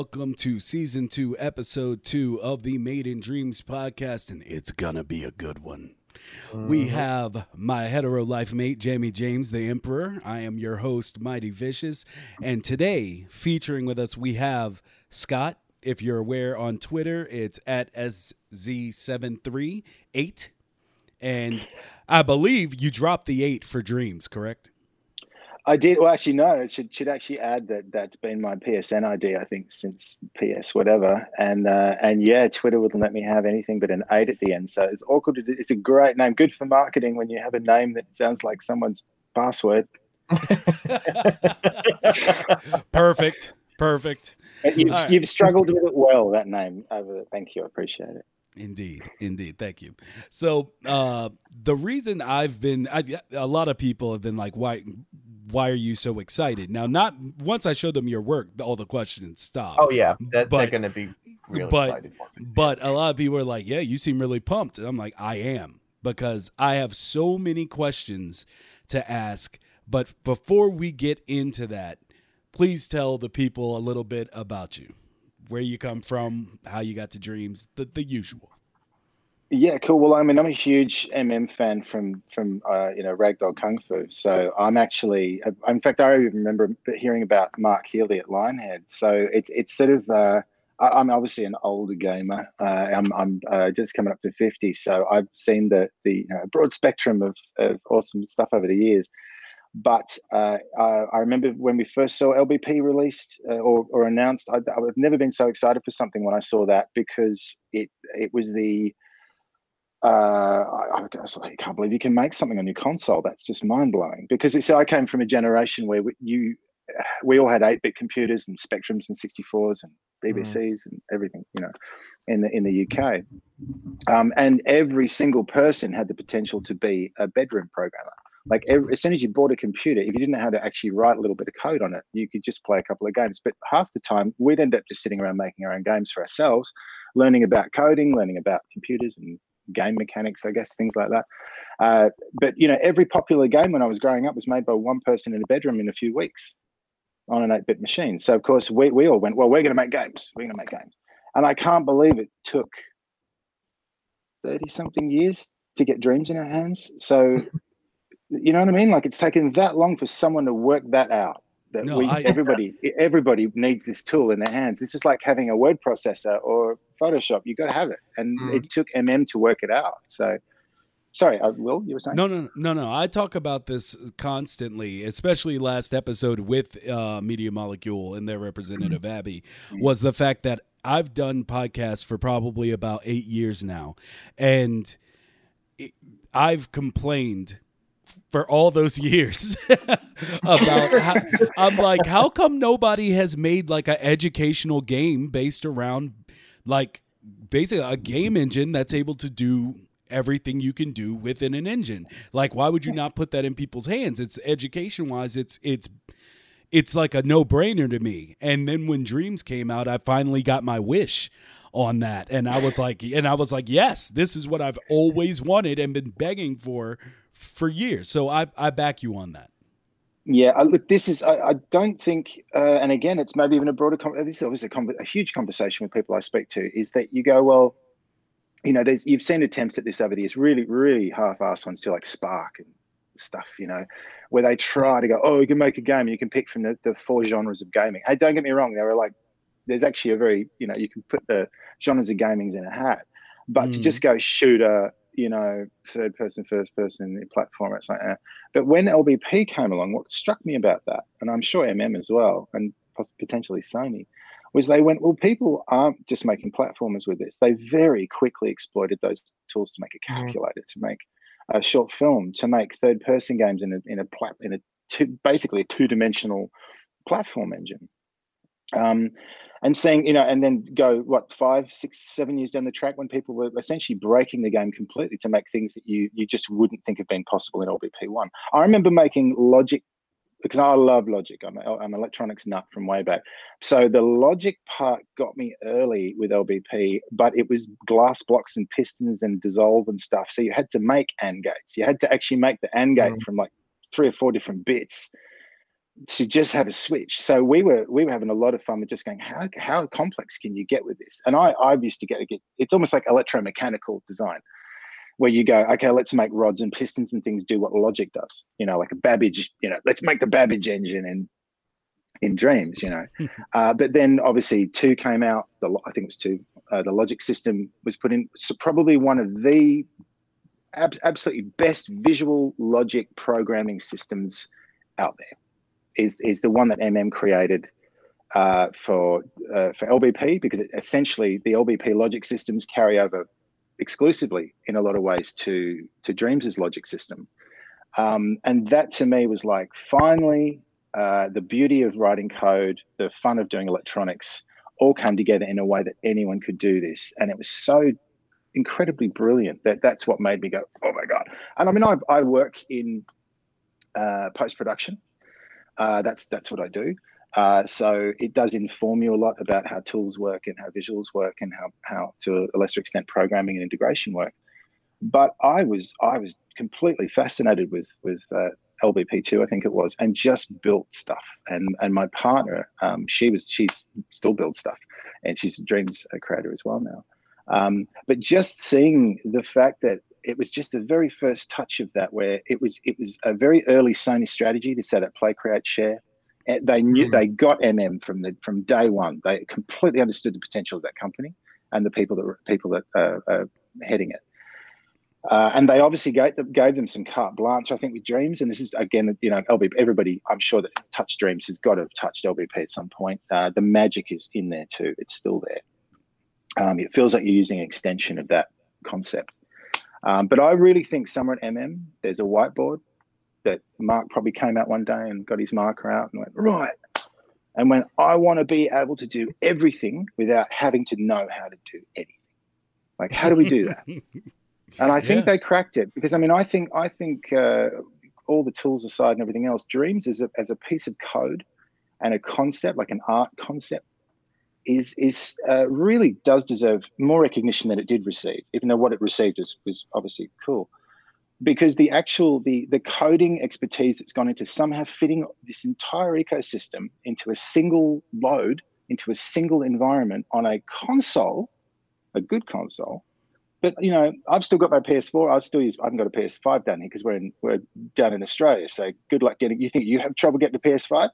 Welcome to Season 2, Episode 2 of the Made in Dreams podcast, and it's gonna be a good one. We have my hetero life mate, Jamie James, the Emperor. I am your host, Mighty Vicious, and today, featuring with us, we have Scott. If you're aware, on Twitter, it's at SZ738, and I believe you dropped the 8 for Dreams, correct? I did. Well, actually, no. It should actually add that that's been my PSN ID, I think, since PS whatever. And yeah, Twitter wouldn't let me have anything but an 8 at the end. So it's awkward. It's a great name. Good for marketing when you have a name that sounds like someone's password. Perfect. You've struggled with it well, that name. Thank you. I appreciate it. Indeed. Thank you. So the reason a lot of people have been like, why are you so excited? Now, not once I show them your work, all the questions stop. Oh yeah, they're going to be really excited. But a lot of people are like, yeah, you seem really pumped. And I'm like, I am, because I have so many questions to ask. But before we get into that, please tell the people a little bit about you. Where you come from, how you got to Dreams, the usual. Yeah, cool. Well, I mean, I'm a huge MM fan from Ragdoll Kung Fu. So I'm actually, in fact, I remember hearing about Mark Healy at Lionhead. So it's sort of, I'm obviously an older gamer. I'm just coming up to 50, so I've seen the broad spectrum of awesome stuff over the years. But I remember when we first saw LBP released or announced, I've never been so excited for something when I saw that, because it was the I can't believe you can make something on your console. That's just mind blowing. Because I came from a generation where we all had 8-bit computers and Spectrums and 64s and BBCs and everything, in the UK, and every single person had the potential to be a bedroom programmer. Like as soon as you bought a computer, if you didn't know how to actually write a little bit of code on it, you could just play a couple of games. But half the time, we'd end up just sitting around making our own games for ourselves, learning about coding, learning about computers and game mechanics, I guess, things like that. But every popular game when I was growing up was made by one person in a bedroom in a few weeks on an 8-bit machine. So, of course, we all went, well, we're going to make games. And I can't believe it took 30-something years to get Dreams in our hands. So... You know what I mean? Like, it's taken that long for someone to work that out. Everybody needs this tool in their hands. This is like having a word processor or Photoshop. You got to have it, and it took MM to work it out. So, sorry, Will, you were saying? No. I talk about this constantly, especially last episode with Media Molecule and their representative Abby. Was the fact that I've done podcasts for probably about 8 years now, and I've complained for all those years about how, I'm like, how come nobody has made like an educational game based around like basically a game engine that's able to do everything you can do within an engine? Like, why would you not put that in people's hands? It's education wise. It's like a no brainer to me. And then when Dreams came out, I finally got my wish on that. And I was like, yes, this is what I've always wanted and been begging for years. So I back you on that. Yeah, I don't think, and again, it's maybe even a broader, this is obviously a huge conversation with people I speak to, is that you go, well, you've seen attempts at this over the years, really, really half-assed ones too, like Spark and stuff, where they try to go, oh, you can make a game and you can pick from the four genres of gaming. Hey, don't get me wrong, they were like, there's actually a very, you can put the genres of gaming in a hat, but to just go shooter, third person, first person, platform, it's like that. But when LBP came along, what struck me about that, and I'm sure MM as well, and potentially Sony, was they went, well, people aren't just making platformers with this. They very quickly exploited those tools to make a calculator, to make a short film to make third-person games in basically a two-dimensional platform engine, and seeing, you know, and then go what 5, 6, 7 years down the track when people were essentially breaking the game completely to make things that you just wouldn't think have been possible in LBP1. I remember making Logic, because I love Logic. I'm an electronics nut from way back. So the Logic part got me early with LBP, but it was glass blocks and pistons and dissolve and stuff. So you had to make AND gates. You had to actually make the AND gate from like 3 or 4 different bits to just have a switch. So we were having a lot of fun with just going, how complex can you get with this? And I used to get it's almost like electromechanical design, where you go, okay, let's make rods and pistons and things do what Logic does, you know, like a Babbage, you know, let's make the Babbage engine in Dreams, you know. But then obviously 2 came out, I think it was 2, the Logic system was put in, so probably one of the absolutely best visual logic programming systems out there is the one that MM created for LBP, because essentially the LBP Logic systems carry over exclusively in a lot of ways to Dreams's Logic system, and that to me was like finally the beauty of writing code, the fun of doing electronics, all come together in a way that anyone could do this, and it was so incredibly brilliant that's what made me go, oh my god. And I mean, I work in post-production, that's what I do. So it does inform you a lot about how tools work and how visuals work and how to a lesser extent programming and integration work. But I was completely fascinated with LBP2, I think it was, and just built stuff. And my partner, she still builds stuff, and she's a Dreams creator as well now. But just seeing the fact that it was just the very first touch of that, where it was a very early Sony strategy to set up play, create, share. They knew, they got MM from day one. They completely understood the potential of that company and the people that are heading it. And they obviously gave them some carte blanche, I think, with Dreams. And this is, again, you know, LBP. Everybody, I'm sure, that touched Dreams has got to have touched LBP at some point. The magic is in there too. It's still there. It feels like you're using an extension of that concept. But I really think somewhere at MM, there's a whiteboard that Mark probably came out one day and got his marker out and went, right. And when I want to be able to do everything without having to know how to do anything, like, how do we do that? And I think they cracked it, because I mean, I think all the tools aside and everything else, Dreams as a piece of code and a concept, like an art concept, is really does deserve more recognition than it did receive, even though what it received was obviously cool. Because the actual, the coding expertise that's gone into somehow fitting this entire ecosystem into a single load, into a single environment on a console, a good console. But, you know, I've still got my PS4. I haven't got a PS5 down here because we're down in Australia. So good luck getting, you think you have trouble getting a PS5?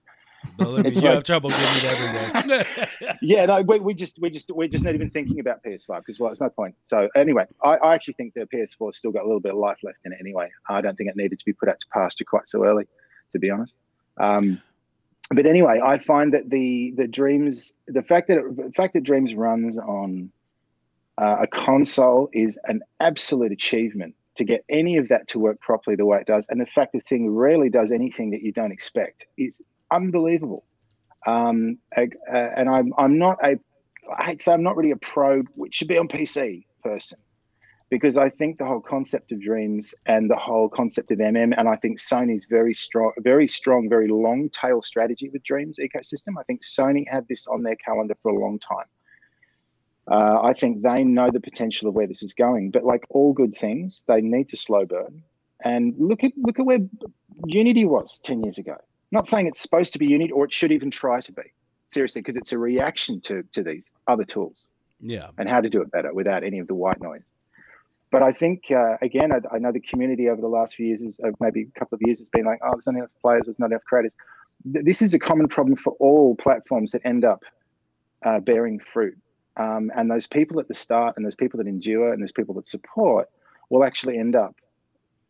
No, you have trouble getting it everywhere. Yeah, no, we're just not even thinking about PS5 because, well, it's no point. So anyway, I actually think the PS4's still got a little bit of life left in it anyway. I don't think it needed to be put out to pasture quite so early, to be honest. But anyway, I find that the Dreams, the fact that Dreams runs on a console is an absolute achievement. To get any of that to work properly the way it does, and the fact the thing rarely does anything that you don't expect is unbelievable. And I'm not really a pro, which should be on PC person, because I think the whole concept of Dreams and the whole concept of MM, and I think Sony's very strong, very long tail strategy with Dreams ecosystem. I think Sony had this on their calendar for a long time. I think they know the potential of where this is going, but like all good things, they need to slow burn. And look at where Unity was 10 years ago. Not saying it's supposed to be Unity, or it should even try to be, seriously, because it's a reaction to these other tools, and how to do it better without any of the white noise. But I think, again, I know the community over the last few years, maybe a couple of years, has been like, oh, there's not enough players, there's not enough creators. This is a common problem for all platforms that end up bearing fruit. And those people at the start, and those people that endure, and those people that support, will actually end up,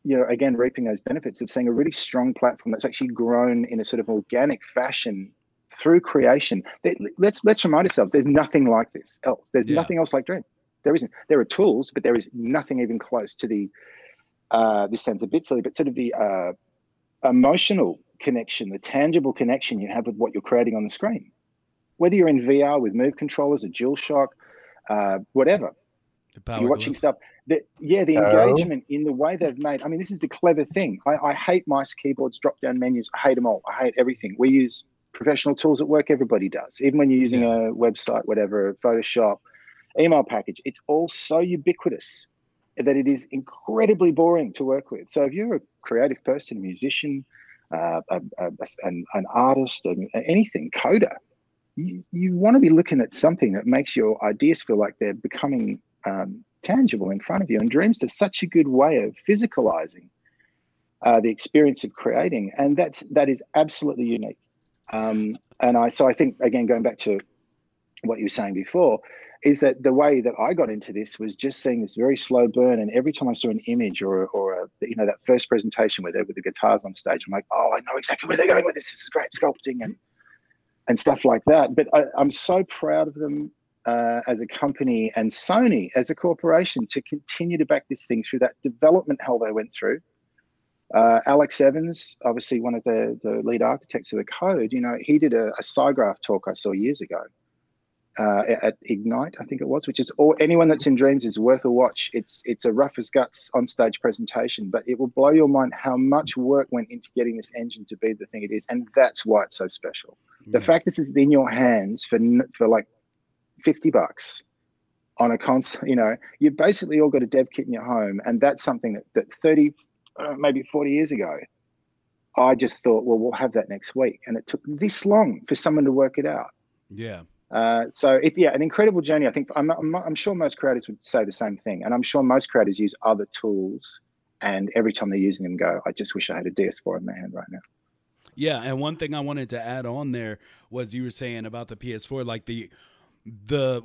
you know, again, reaping those benefits of seeing a really strong platform that's actually grown in a sort of organic fashion through creation. Let's remind ourselves, there's nothing like this else. There's nothing else like Dream. There isn't. There are tools, but there is nothing even close to the this sounds a bit silly, but sort of the emotional connection, the tangible connection you have with what you're creating on the screen, whether you're in VR with Move controllers or DualShock, whatever. You're watching stuff. The engagement in the way they've made. I mean, this is the clever thing. I hate mice, keyboards, drop-down menus. I hate them all. I hate everything. We use professional tools at work. Everybody does. Even when you're using a website, whatever, Photoshop, email package, it's all so ubiquitous that it is incredibly boring to work with. So if you're a creative person, a musician, an artist, anything, coder, you want to be looking at something that makes your ideas feel like they're becoming tangible in front of you. And Dreams is such a good way of physicalizing the experience of creating, and that is absolutely unique. And I think, again, going back to what you were saying before, is that the way that I got into this was just seeing this very slow burn. And every time I saw an image or you know, that first presentation where they were with the guitars on stage, I'm like, oh, I know exactly where they're going with this. This is great sculpting and stuff like that. But I'm so proud of them as a company, and Sony as a corporation, to continue to back this thing through that development hell they went through. Alex Evans, obviously one of the lead architects of the code, you know, he did a SIGGRAPH talk I saw years ago. At Ignite, I think it was, which is anyone that's in Dreams is worth a watch. It's a rough as guts on stage presentation, but it will blow your mind how much work went into getting this engine to be the thing it is, and that's why it's so special. The fact this is in your hands for like $50 on a console, you know, you've basically all got a dev kit in your home, and that's something that 30, maybe 40 years ago, I just thought, well, we'll have that next week, and it took this long for someone to work it out. Yeah. So it's an incredible journey. I think I'm sure most creators would say the same thing, and I'm sure most creators use other tools, and every time they're using them, go, I just wish I had a DS4 in my hand right now. Yeah, and one thing I wanted to add on there was you were saying about the PS4, like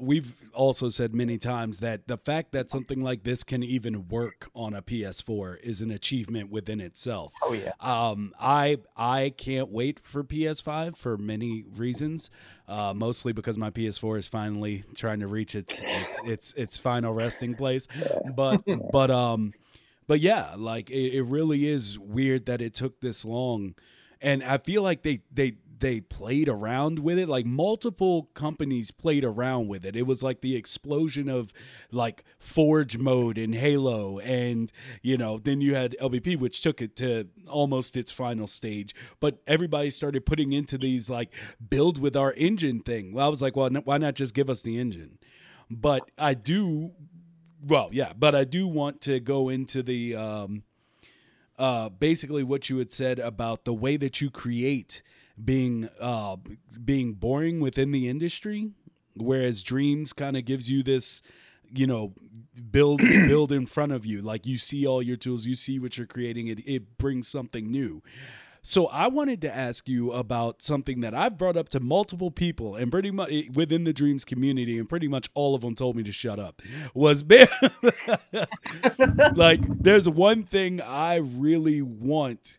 we've also said many times that the fact that something like this can even work on a PS4 is an achievement within itself. Oh yeah. I can't wait for PS5 for many reasons, mostly because my PS4 is finally trying to reach its final resting place. But yeah, like it really is weird that it took this long, and I feel like they played around with it. Like multiple companies played around with it. It was like the explosion of like Forge mode in Halo. And, you know, then you had LBP, which took it to almost its final stage, but everybody started putting into these like build with our engine thing. Well, I was like, well, why not just give us the engine? But I do want to go into the, basically what you had said about the way that you create being boring within the industry, whereas Dreams kind of gives you this, you know, build in front of you. Like you see all your tools, you see what you're creating. It brings something new. So I wanted to ask you about something that I've brought up to multiple people and pretty much within the Dreams community, and pretty much all of them told me to shut up, was like, there's one thing I really want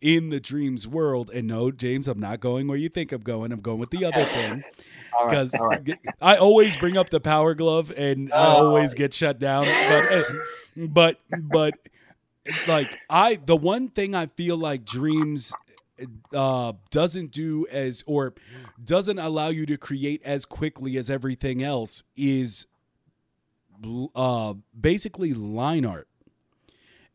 in the Dreams world, and no, James, I'm not going where you think I'm going. I'm going with the other thing, because I always bring up the power glove, and I always get shut down. But like the one thing I feel like Dreams doesn't do as, or doesn't allow you to create as quickly as everything else, is basically line art,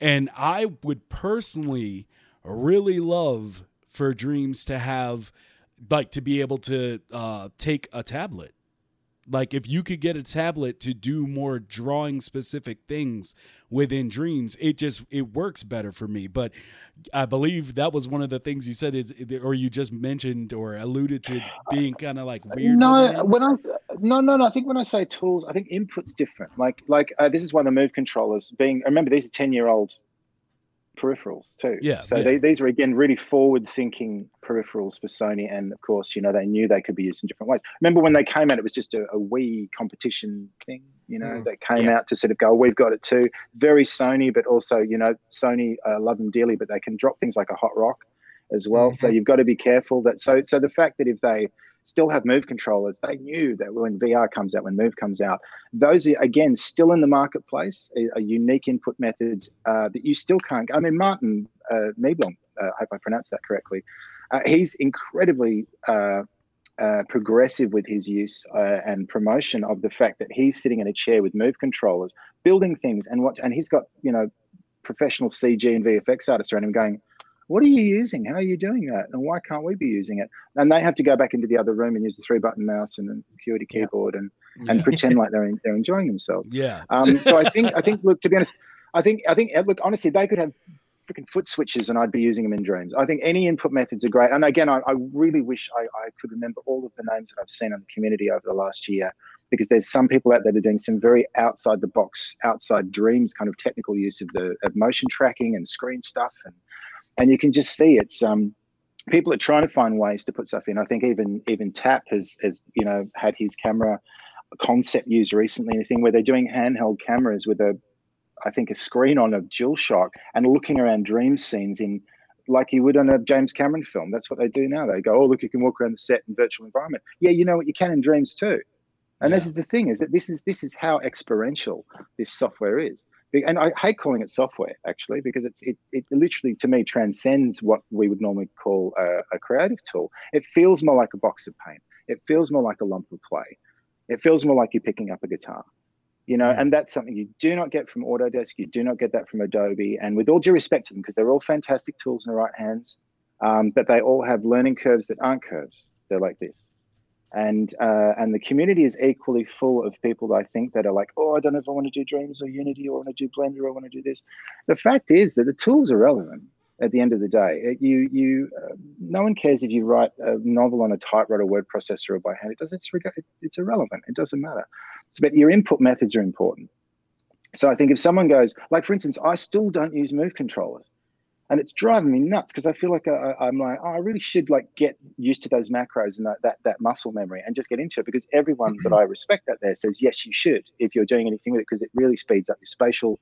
and I would personally really love for Dreams to have, like, to be able to take a tablet. Like, if you could get a tablet to do more drawing specific things within Dreams, it works better for me. But I believe that was one of the things you said, or you just mentioned or alluded to being kind of like weird. I think when I say tools, I think input's different. Like this is why the Move controllers being. Remember, these are 10-year-old peripherals too. Yeah. So these are again really forward-thinking peripherals for Sony, and of course, you know, they knew they could be used in different ways. Remember when they came out, it was just a Wii competition thing. You know, they came out to sort of go, we've got it too. Very Sony, but also, you know, Sony love them dearly, but they can drop things like a hot rock as well. Mm-hmm. So you've got to be careful that. So the fact that if they still have Move controllers. They knew that when VR comes out, when Move comes out, those are, again, still in the marketplace, are unique input methods that you still can't. I mean, Martin Niblom, I hope I pronounced that correctly, he's incredibly progressive with his use and promotion of the fact that he's sitting in a chair with Move controllers, building things, and he's got, you know, professional CG and VFX artists around him going, what are you using? How are you doing that? And why can't we be using it? And they have to go back into the other room and use the 3-button mouse and the Acuity keyboard and pretend like they're enjoying themselves. Yeah. So I think look, to be honest, I think look, honestly, they could have freaking foot switches and I'd be using them in Dreams. I think any input methods are great. And again, I really wish I could remember all of the names that I've seen in the community over the last year, because there's some people out there that are doing some very outside the box, outside Dreams kind of technical use of motion tracking and screen stuff, and you can just see it's people are trying to find ways to put stuff in. I think even Tap has you know, had his camera concept used recently in a thing where they're doing handheld cameras with a screen on a DualShock and looking around dream scenes in like you would on a James Cameron film. That's what they do now. They go, oh look, you can walk around the set in virtual environment. Yeah, you know what, you can in Dreams too. And This is the thing, is that this is how experiential this software is. And I hate calling it software, actually, because it literally, to me, transcends what we would normally call a creative tool. It feels more like a box of paint. It feels more like a lump of clay. It feels more like you're picking up a guitar, you know, and that's something you do not get from Autodesk. You do not get that from Adobe. And with all due respect to them, because they're all fantastic tools in the right hands, but they all have learning curves that aren't curves. They're like this. And the community is equally full of people that I think that are like, oh, I don't know if I want to do Dreams or Unity or I want to do Blender or I want to do this. The fact is that the tools are relevant at the end of the day. No one cares if you write a novel on a typewriter, word processor, or by hand. It's irrelevant. It doesn't matter. But your input methods are important. So I think if someone goes, like for instance, I still don't use Move controllers. And it's driving me nuts because I feel like I'm like, oh, I really should like get used to those macros and that muscle memory and just get into it, because everyone that I respect out there says, yes, you should if you're doing anything with it, because it really speeds up your spatial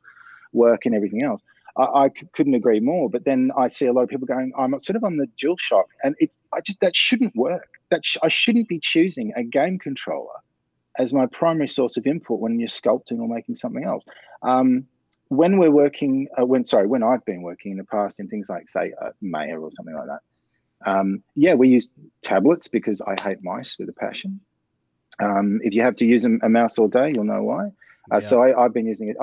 work and everything else. I couldn't agree more. But then I see a lot of people going, I'm sort of on the DualShock, and that shouldn't work. I shouldn't be choosing a game controller as my primary source of input when you're sculpting or making something else. When we're working, when I've been working in the past in things like, say, Maya or something like that, we use tablets because I hate mice with a passion. If you have to use a mouse all day, you'll know why. So I've been using it.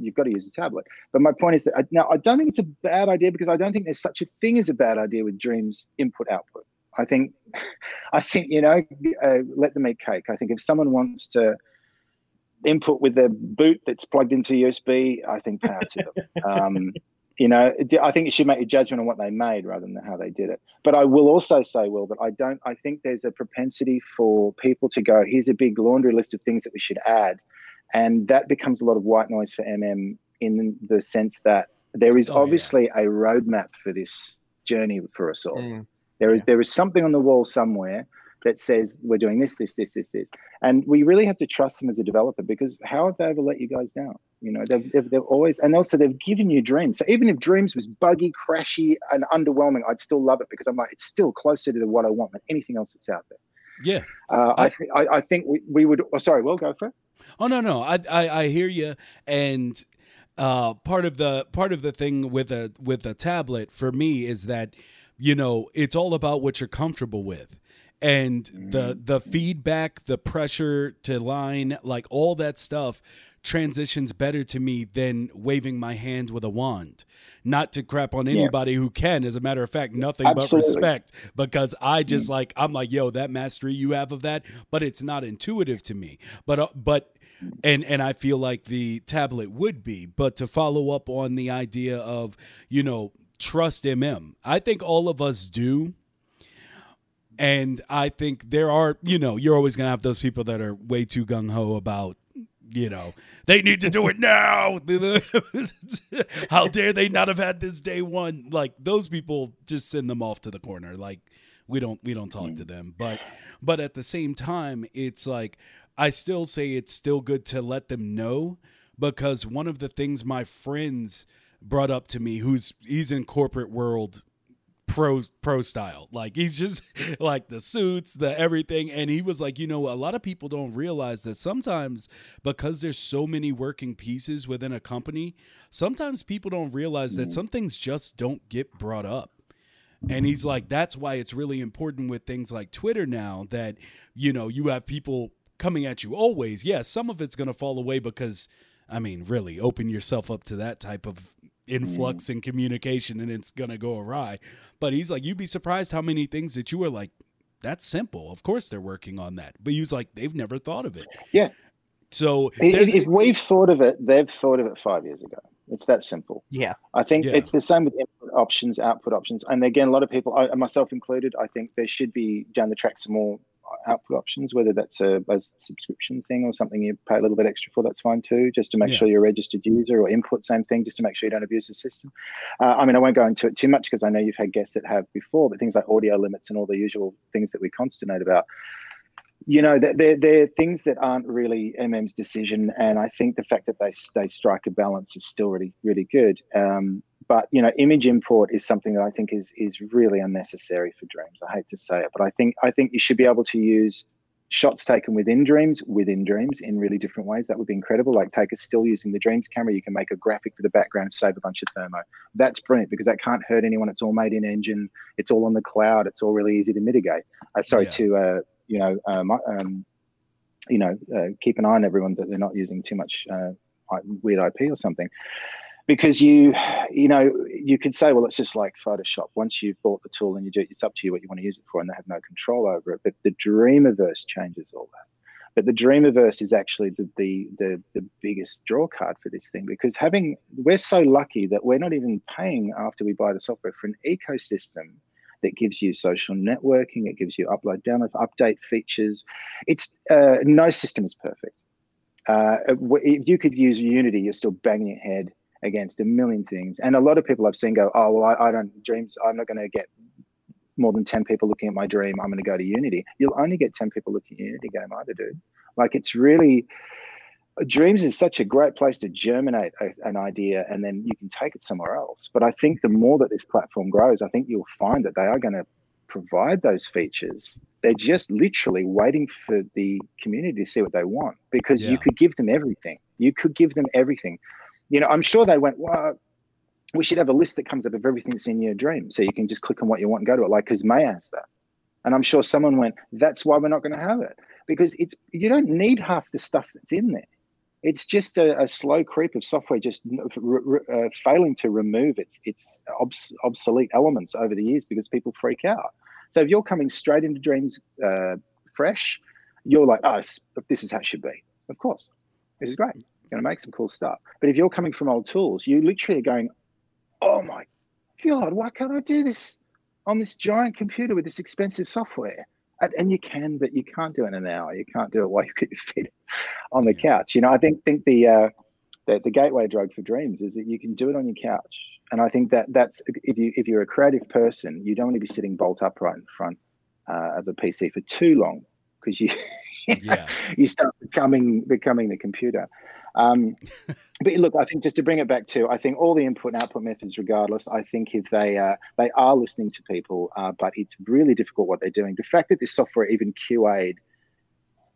You've got to use a tablet. But my point is that now I don't think it's a bad idea, because I don't think there's such a thing as a bad idea with Dreams input-output. I think you know, let them eat cake. I think if someone wants to input with their boot that's plugged into USB, I think power to them. You know, I think you should make a judgment on what they made rather than how they did it. But I will also say, Will, that I think there's a propensity for people to go, here's a big laundry list of things that we should add. And that becomes a lot of white noise for MM, in the sense that there is obviously a roadmap for this journey for us all. There is something on the wall somewhere that says we're doing this. And we really have to trust them as a developer, because how have they ever let you guys down? You know, they've always, and also they've given you Dreams. So even if Dreams was buggy, crashy, and underwhelming, I'd still love it, because I'm like, it's still closer to what I want than anything else that's out there. Yeah. Will, go for it. Oh, no. I hear you. And part of the thing with a tablet for me is that, you know, it's all about what you're comfortable with. And the feedback, the pressure to line, like all that stuff transitions better to me than waving my hand with a wand. Not to crap on anybody who can, as a matter of fact, nothing but respect, because I just I'm like, yo, that mastery you have of that, but it's not intuitive to me. And I feel like the tablet would be, but to follow up on the idea of, you know, trust MM, I think all of us do. And I think there are, you know, you're always going to have those people that are way too gung-ho about, you know, they need to do it now. How dare they not have had this day one? Like, those people, just send them off to the corner. Like, we don't talk to them. But at the same time, it's like, I still say it's still good to let them know, because one of the things my friends brought up to me, he's in corporate world pro style. Like, he's just like the suits, the everything. And he was like, you know, a lot of people don't realize that sometimes, because there's so many working pieces within a company, sometimes people don't realize that some things just don't get brought up. And he's like, that's why it's really important with things like Twitter now that, you know, you have people coming at you always. Yes, yeah, some of it's going to fall away because, I mean, really open yourself up to that type of influx in communication and it's going to go awry. But he's like, you'd be surprised how many things that you were like, that's simple. Of course they're working on that. But he was like, they've never thought of it. Yeah. So if we've thought of it, they've thought of it 5 years ago. It's that simple. Yeah. I think it's the same with input options, output options. And again, a lot of people, myself included, I think there should be down the track some more output options, whether that's a subscription thing or something you pay a little bit extra for, that's fine too, just to make sure you're a registered user, or input, same thing, just to make sure you don't abuse the system. I mean, I won't go into it too much because I know you've had guests that have before, but things like audio limits and all the usual things that we consternate about. You know, they're things that aren't really MM's decision, and I think the fact that they strike a balance is still really, really good. But, you know, image import is something that I think is really unnecessary for Dreams. I hate to say it, but I think you should be able to use shots taken within Dreams in really different ways. That would be incredible. Like, take a still using the Dreams camera, you can make a graphic for the background, save a bunch of thermo. That's brilliant because that can't hurt anyone. It's all made in engine. It's all on the cloud. It's all really easy to mitigate. Keep an eye on everyone that they're not using too much weird IP or something. Because you could say, well, it's just like Photoshop. Once you've bought the tool and you do it, it's up to you what you want to use it for, and they have no control over it. But the Dreamiverse changes all that. But the Dreamiverse is actually the biggest draw card for this thing, because we're so lucky that we're not even paying after we buy the software for an ecosystem that gives you social networking, it gives you upload, download, update features. It's no system is perfect. If you could use Unity, you're still banging your head against a million things. And a lot of people I've seen go, oh, well, I don't Dreams. I'm not going to get more than 10 people looking at my Dream. I'm going to go to Unity. You'll only get 10 people looking at Unity game either, dude. Like, it's really, Dreams is such a great place to germinate an idea, and then you can take it somewhere else. But I think the more that this platform grows, I think you'll find that they are going to provide those features. They're just literally waiting for the community to see what they want, because you could give them everything. You know, I'm sure they went, well, we should have a list that comes up of everything that's in your Dream, so you can just click on what you want and go to it, like, because Maya has that. And I'm sure someone went, that's why we're not going to have it, because you don't need half the stuff that's in there. It's just a slow creep of software just failing to remove its obsolete elements over the years because people freak out. So if you're coming straight into Dreams fresh, you're like, oh, this is how it should be. Of course, this is great. Going to make some cool stuff. But if you're coming from old tools, you literally are going, oh my God, why can't I do this on this giant computer with this expensive software? And you can, but you can't do it in an hour. You can't do it while you get your feet on the couch. You know, I think the gateway drug for Dreams is that you can do it on your couch. And I think that's if you're a creative person, you don't want to be sitting bolt upright in front of a PC for too long, because you start becoming the computer. But look, I think just to bring it back to, I think all the input and output methods, regardless, I think if they are listening to people, but it's really difficult what they're doing. The fact that this software even QA'd,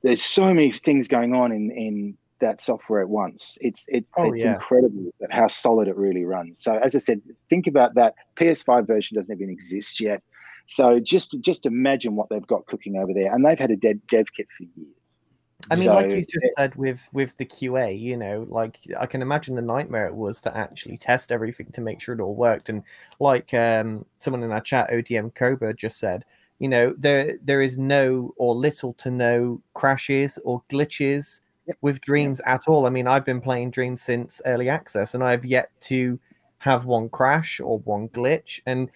there's so many things going on in that software at once. It's incredible that how solid it really runs. So as I said, think about that. PS5 version doesn't even exist yet. So just imagine what they've got cooking over there, and they've had a dev kit for years. I mean, so, like you just said with the QA, you know, like I can imagine the nightmare it was to actually test everything to make sure it all worked. And like someone in our chat, ODM Cobra, just said, you know, there is no or little to no crashes or glitches with Dreams at all. I mean, I've been playing Dreams since early access, and I have yet to have one crash or one glitch. And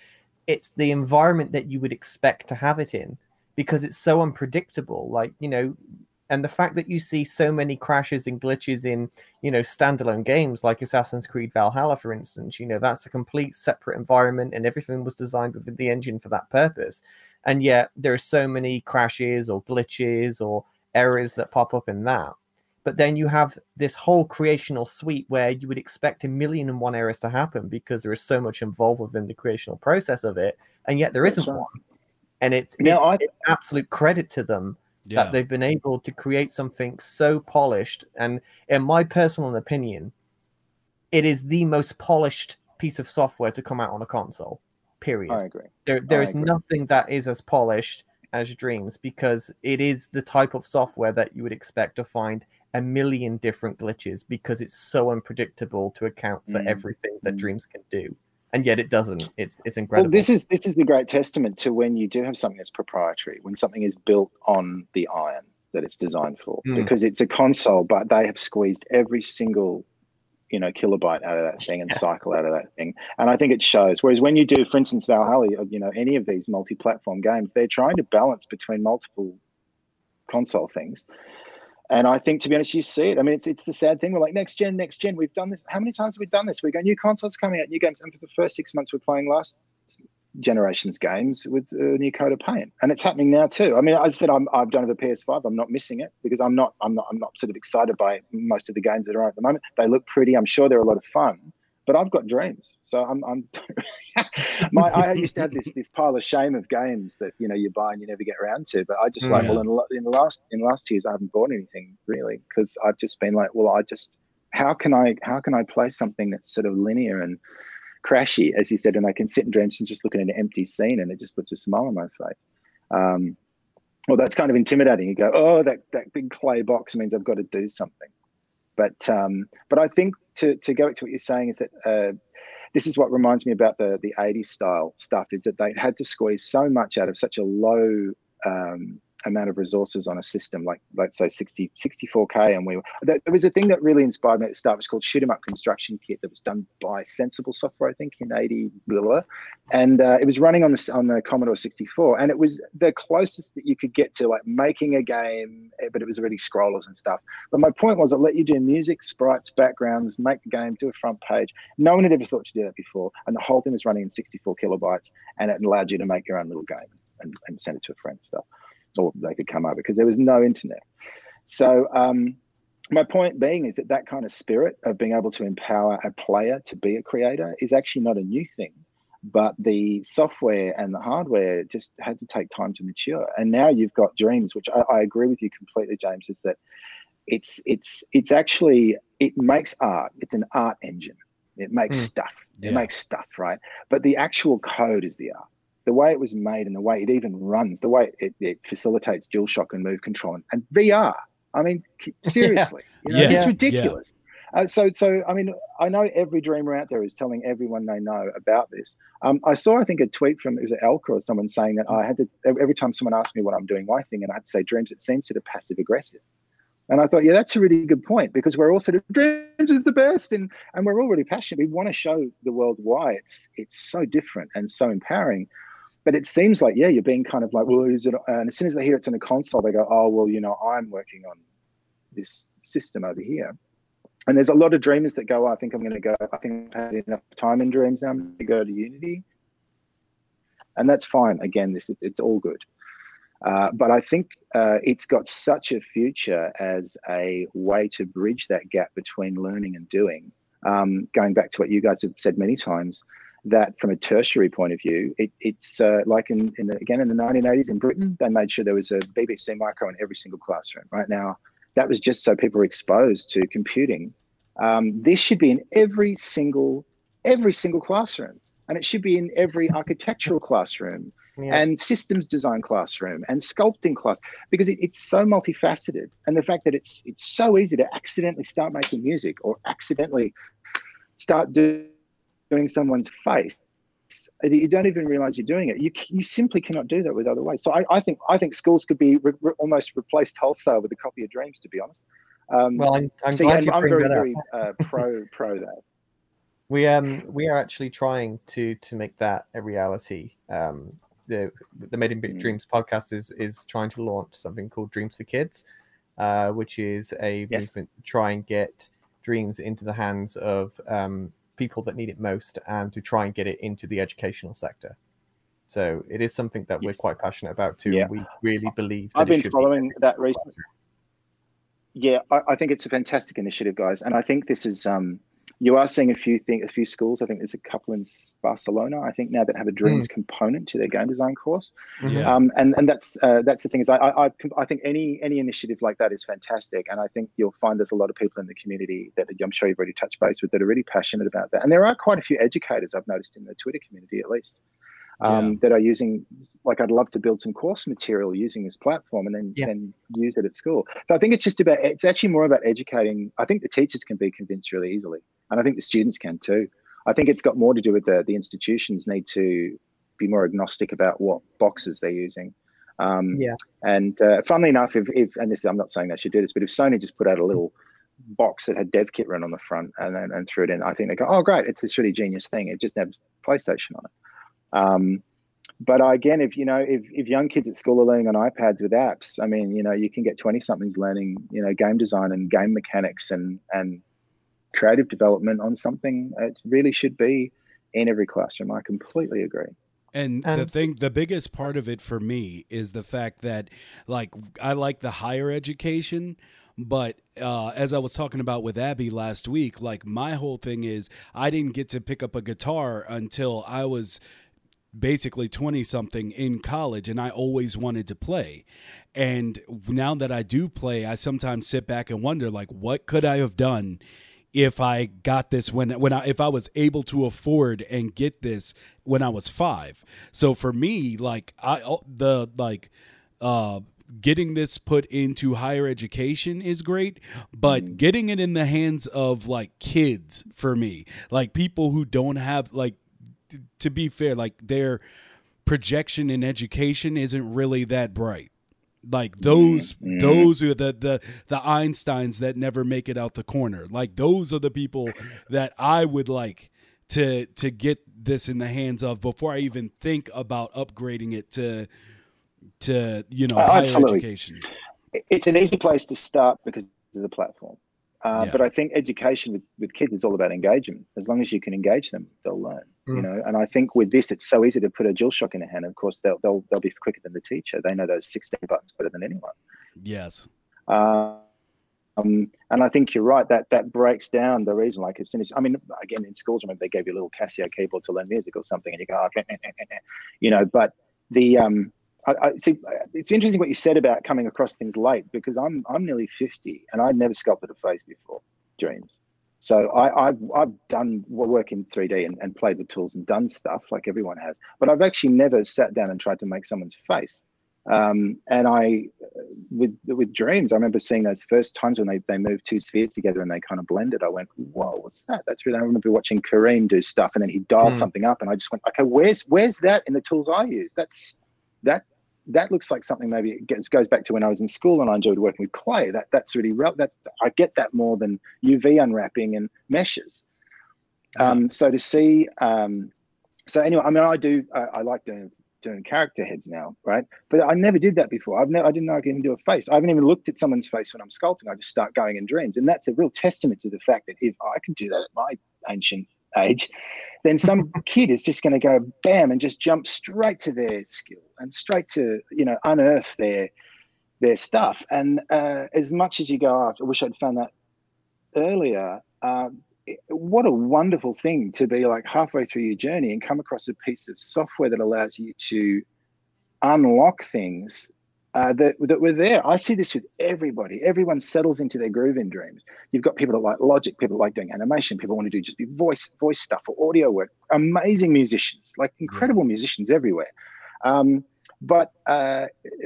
it's the environment that you would expect to have it in, because it's so unpredictable. Like, you know. And the fact that you see so many crashes and glitches in, you know, standalone games like Assassin's Creed Valhalla, for instance, you know, that's a complete separate environment and everything was designed within the engine for that purpose. And yet there are so many crashes or glitches or errors that pop up in that. But then you have this whole creational suite where you would expect a million and one errors to happen because there is so much involved within the creational process of it. And yet there isn't one. And it's an absolute credit to them that they've been able to create something so polished. And in my personal opinion, it is the most polished piece of software to come out on a console, period. I agree. There is nothing that is as polished as Dreams, because it is the type of software that you would expect to find a million different glitches, because it's so unpredictable to account for everything that Dreams can do. And yet it doesn't. It's incredible. Well, this is the great testament to when you do have something that's proprietary, when something is built on the iron that it's designed for, because it's a console, but they have squeezed every single, kilobyte out of that thing and cycle out of that thing. And I think it shows. Whereas when you do, for instance, Valhalla, any of these multi-platform games, they're trying to balance between multiple console things. And I think, to be honest, you see it. I mean, it's the sad thing. We're like, next gen. We've done this. How many times have we done this? We go, new consoles coming out, new games. And for the first 6 months, we're playing last generation's games with a new coat of paint. And it's happening now too. I mean, as I said, I've done it with a PS5. I'm not missing it because I'm not sort of excited by most of the games that are out at the moment. They look pretty. I'm sure they're a lot of fun. But I've got dreams, so I'm. I used to have this pile of shame of games that you buy and you never get around to. But I just in the last years I haven't bought anything really, because I've just been like, how can I play something that's sort of linear and crashy, as you said, and I can sit in dreams and just look at an empty scene and it just puts a smile on my face. Well, that's kind of intimidating. You go, that big clay box means I've got to do something. But I think to go back to what you're saying is that this is what reminds me about the 80s style stuff, is that they had to squeeze so much out of such a low amount of resources on a system, like let's say 64K. And there was a thing that really inspired me at the start. It was called Shoot 'em Up Construction Kit that was done by Sensible Software, I think, in 80 blah, blah. And it was running on the Commodore 64, and it was the closest that you could get to like making a game, but it was already scrollers and stuff. But my point was, it let you do music, sprites, backgrounds, make the game, do a front page. No one had ever thought to do that before, and the whole thing was running in 64 kilobytes, and it allowed you to make your own little game and send it to a friend and stuff. Or they could come over, because there was no internet. So my point being is that kind of spirit of being able to empower a player to be a creator is actually not a new thing, but the software and the hardware just had to take time to mature. And now you've got Dreams, which I agree with you completely, James, is that it makes art. It's an art engine. It makes stuff. Yeah. It makes stuff, right? But the actual code is the art. The way it was made and the way it even runs, the way it facilitates DualShock and Move Control and VR. I mean, seriously, it's ridiculous. Yeah. So, I mean, I know every dreamer out there is telling everyone they know about this. I saw, I think, a tweet from, it was Elka or someone saying that I had to, every time someone asked me what I'm doing, my thing, and I had to say Dreams, it seems sort of passive aggressive. And I thought, that's a really good point, because we're all sort of, Dreams is the best, and we're all really passionate. We want to show the world why it's so different and so empowering. But it seems like, you're being kind of like, and as soon as they hear it's in a console, they go, I'm working on this system over here. And there's a lot of dreamers that go, I think I've had enough time in Dreams now, I'm going to go to Unity. And that's fine. Again, it's all good. But I think it's got such a future as a way to bridge that gap between learning and doing. Going back to what you guys have said many times, that from a tertiary point of view, it's like in the 1980s in Britain, they made sure there was a BBC micro in every single classroom. Right now, that was just so people were exposed to computing. This should be in every single classroom, and it should be in every architectural classroom and systems design classroom and sculpting class, because it's so multifaceted. And the fact that it's so easy to accidentally start making music or accidentally start doing someone's face, you don't even realize you're doing it. You simply cannot do that with other ways. So I think schools could be almost replaced wholesale with a copy of Dreams, to be honest. I'm very pro that. We are actually trying to make that a reality. The Made in Dreams podcast is trying to launch something called Dreams for Kids, which is a movement to try and get Dreams into the hands of people that need it most, and to try and get it into the educational sector. So it is something that we're quite passionate about too. Yeah. And we really believe that I've been following that recently. Yeah, I think it's a fantastic initiative, guys. And I think this is, you are seeing a few schools. I think there's a couple in Barcelona, I think now, that have a Dreams component to their game design course. Yeah. And that's the thing is, I think any initiative like that is fantastic. And I think you'll find there's a lot of people in the community that I'm sure you've already touched base with that are really passionate about that. And there are quite a few educators I've noticed in the Twitter community, at least. That are using, like, I'd love to build some course material using this platform and then use it at school. So I think it's just about, it's actually more about educating. I think the teachers can be convinced really easily, and I think the students can too. I think it's got more to do with the institutions need to be more agnostic about what boxes they're using. And funnily enough, if and this, I'm not saying they should do this, but if Sony just put out a little box that had dev kit run on the front and threw it in, I think they go, oh great, it's this really genius thing. It just has PlayStation on it. But again, if young kids at school are learning on iPads with apps, I mean, you can get 20 somethings learning, game design and game mechanics and creative development on something. It really should be in every classroom. I completely agree. And the biggest part of it for me is the fact that, like, I like the higher education, but as I was talking about with Abby last week, like, my whole thing is I didn't get to pick up a guitar until I was basically 20 something in college, and I always wanted to play. And now that I do play, I sometimes sit back and wonder, like, what could I have done if I got this if I was able to afford and get this when I was 5. So for me, like, getting this put into higher education is great, but getting it in the hands of, like, kids for me, like, people who don't have, like, to be fair, like, their projection in education isn't really that bright. Like, those are the Einsteins that never make it out the corner. Like, those are the people that I would like to get this in the hands of before I even think about upgrading it to higher education. It's an easy place to start because of the platform. But I think education with kids is all about engagement. As long as you can engage them, they'll learn. And I think with this, it's so easy to put a DualShock in their hand. Of course, they'll be quicker than the teacher. They know those 16 buttons better than anyone. Yes. And I think you're right that breaks down the reason. Like, as soon as, I mean, again, in schools, remember they gave you a little Casio keyboard to learn music or something, and you go, But the I see. It's interesting what you said about coming across things late, because I'm nearly 50 and I'd never sculpted a face before Dreams. So I've done work in 3D and played with tools and done stuff like everyone has, but I've actually never sat down and tried to make someone's face. And I, with Dreams, I remember seeing those first times when they moved two spheres together and they kind of blended. I went, whoa, what's that? That's really. I remember watching Kareem do stuff, and then he dialed something up, and I just went, okay, where's that in the tools I use? That looks like something maybe goes back to when I was in school and I enjoyed working with clay. That's really I get that more than UV unwrapping and meshes. So to see, so anyway, I mean, I like doing character heads now, right? But I never did that before. I didn't know I could even do a face. I haven't even looked at someone's face when I'm sculpting. I just start going in Dreams, and that's a real testament to the fact that if I can do that at my ancient age, then some kid is just going to go bam and just jump straight to their skill and straight to unearth their stuff. And as much as you go, oh, I wish I'd found that earlier. What a wonderful thing to be like halfway through your journey and come across a piece of software that allows you to unlock things that were there. I see this with everybody. Everyone settles into their groove in Dreams. You've got people that like logic, people that like doing animation, people want to do just voice stuff or audio work. Amazing musicians, like incredible musicians everywhere. But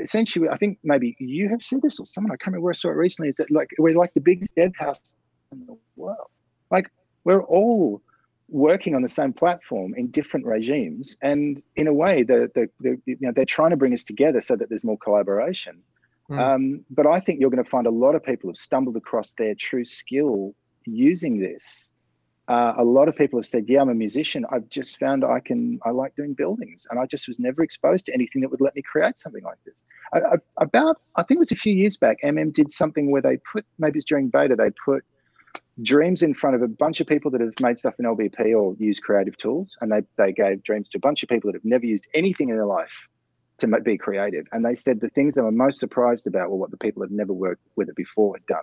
essentially, I think maybe you have said this or someone, I can't remember where I saw it recently, is that like we're like the biggest dev house in the world. Like we're all working on the same platform in different regimes, and in a way they're trying to bring us together so that there's more collaboration. But I think you're going to find a lot of people have stumbled across their true skill using this. A lot of people have said, yeah, I'm a musician, I've just found I like doing buildings, and I just was never exposed to anything that would let me create something like this. I think it was a few years back, MM did something where they put, maybe it's during beta, they put Dreams in front of a bunch of people that have made stuff in LBP or use creative tools, and they gave Dreams to a bunch of people that have never used anything in their life to be creative. And they said the things they were most surprised about were what the people that have never worked with it before had done.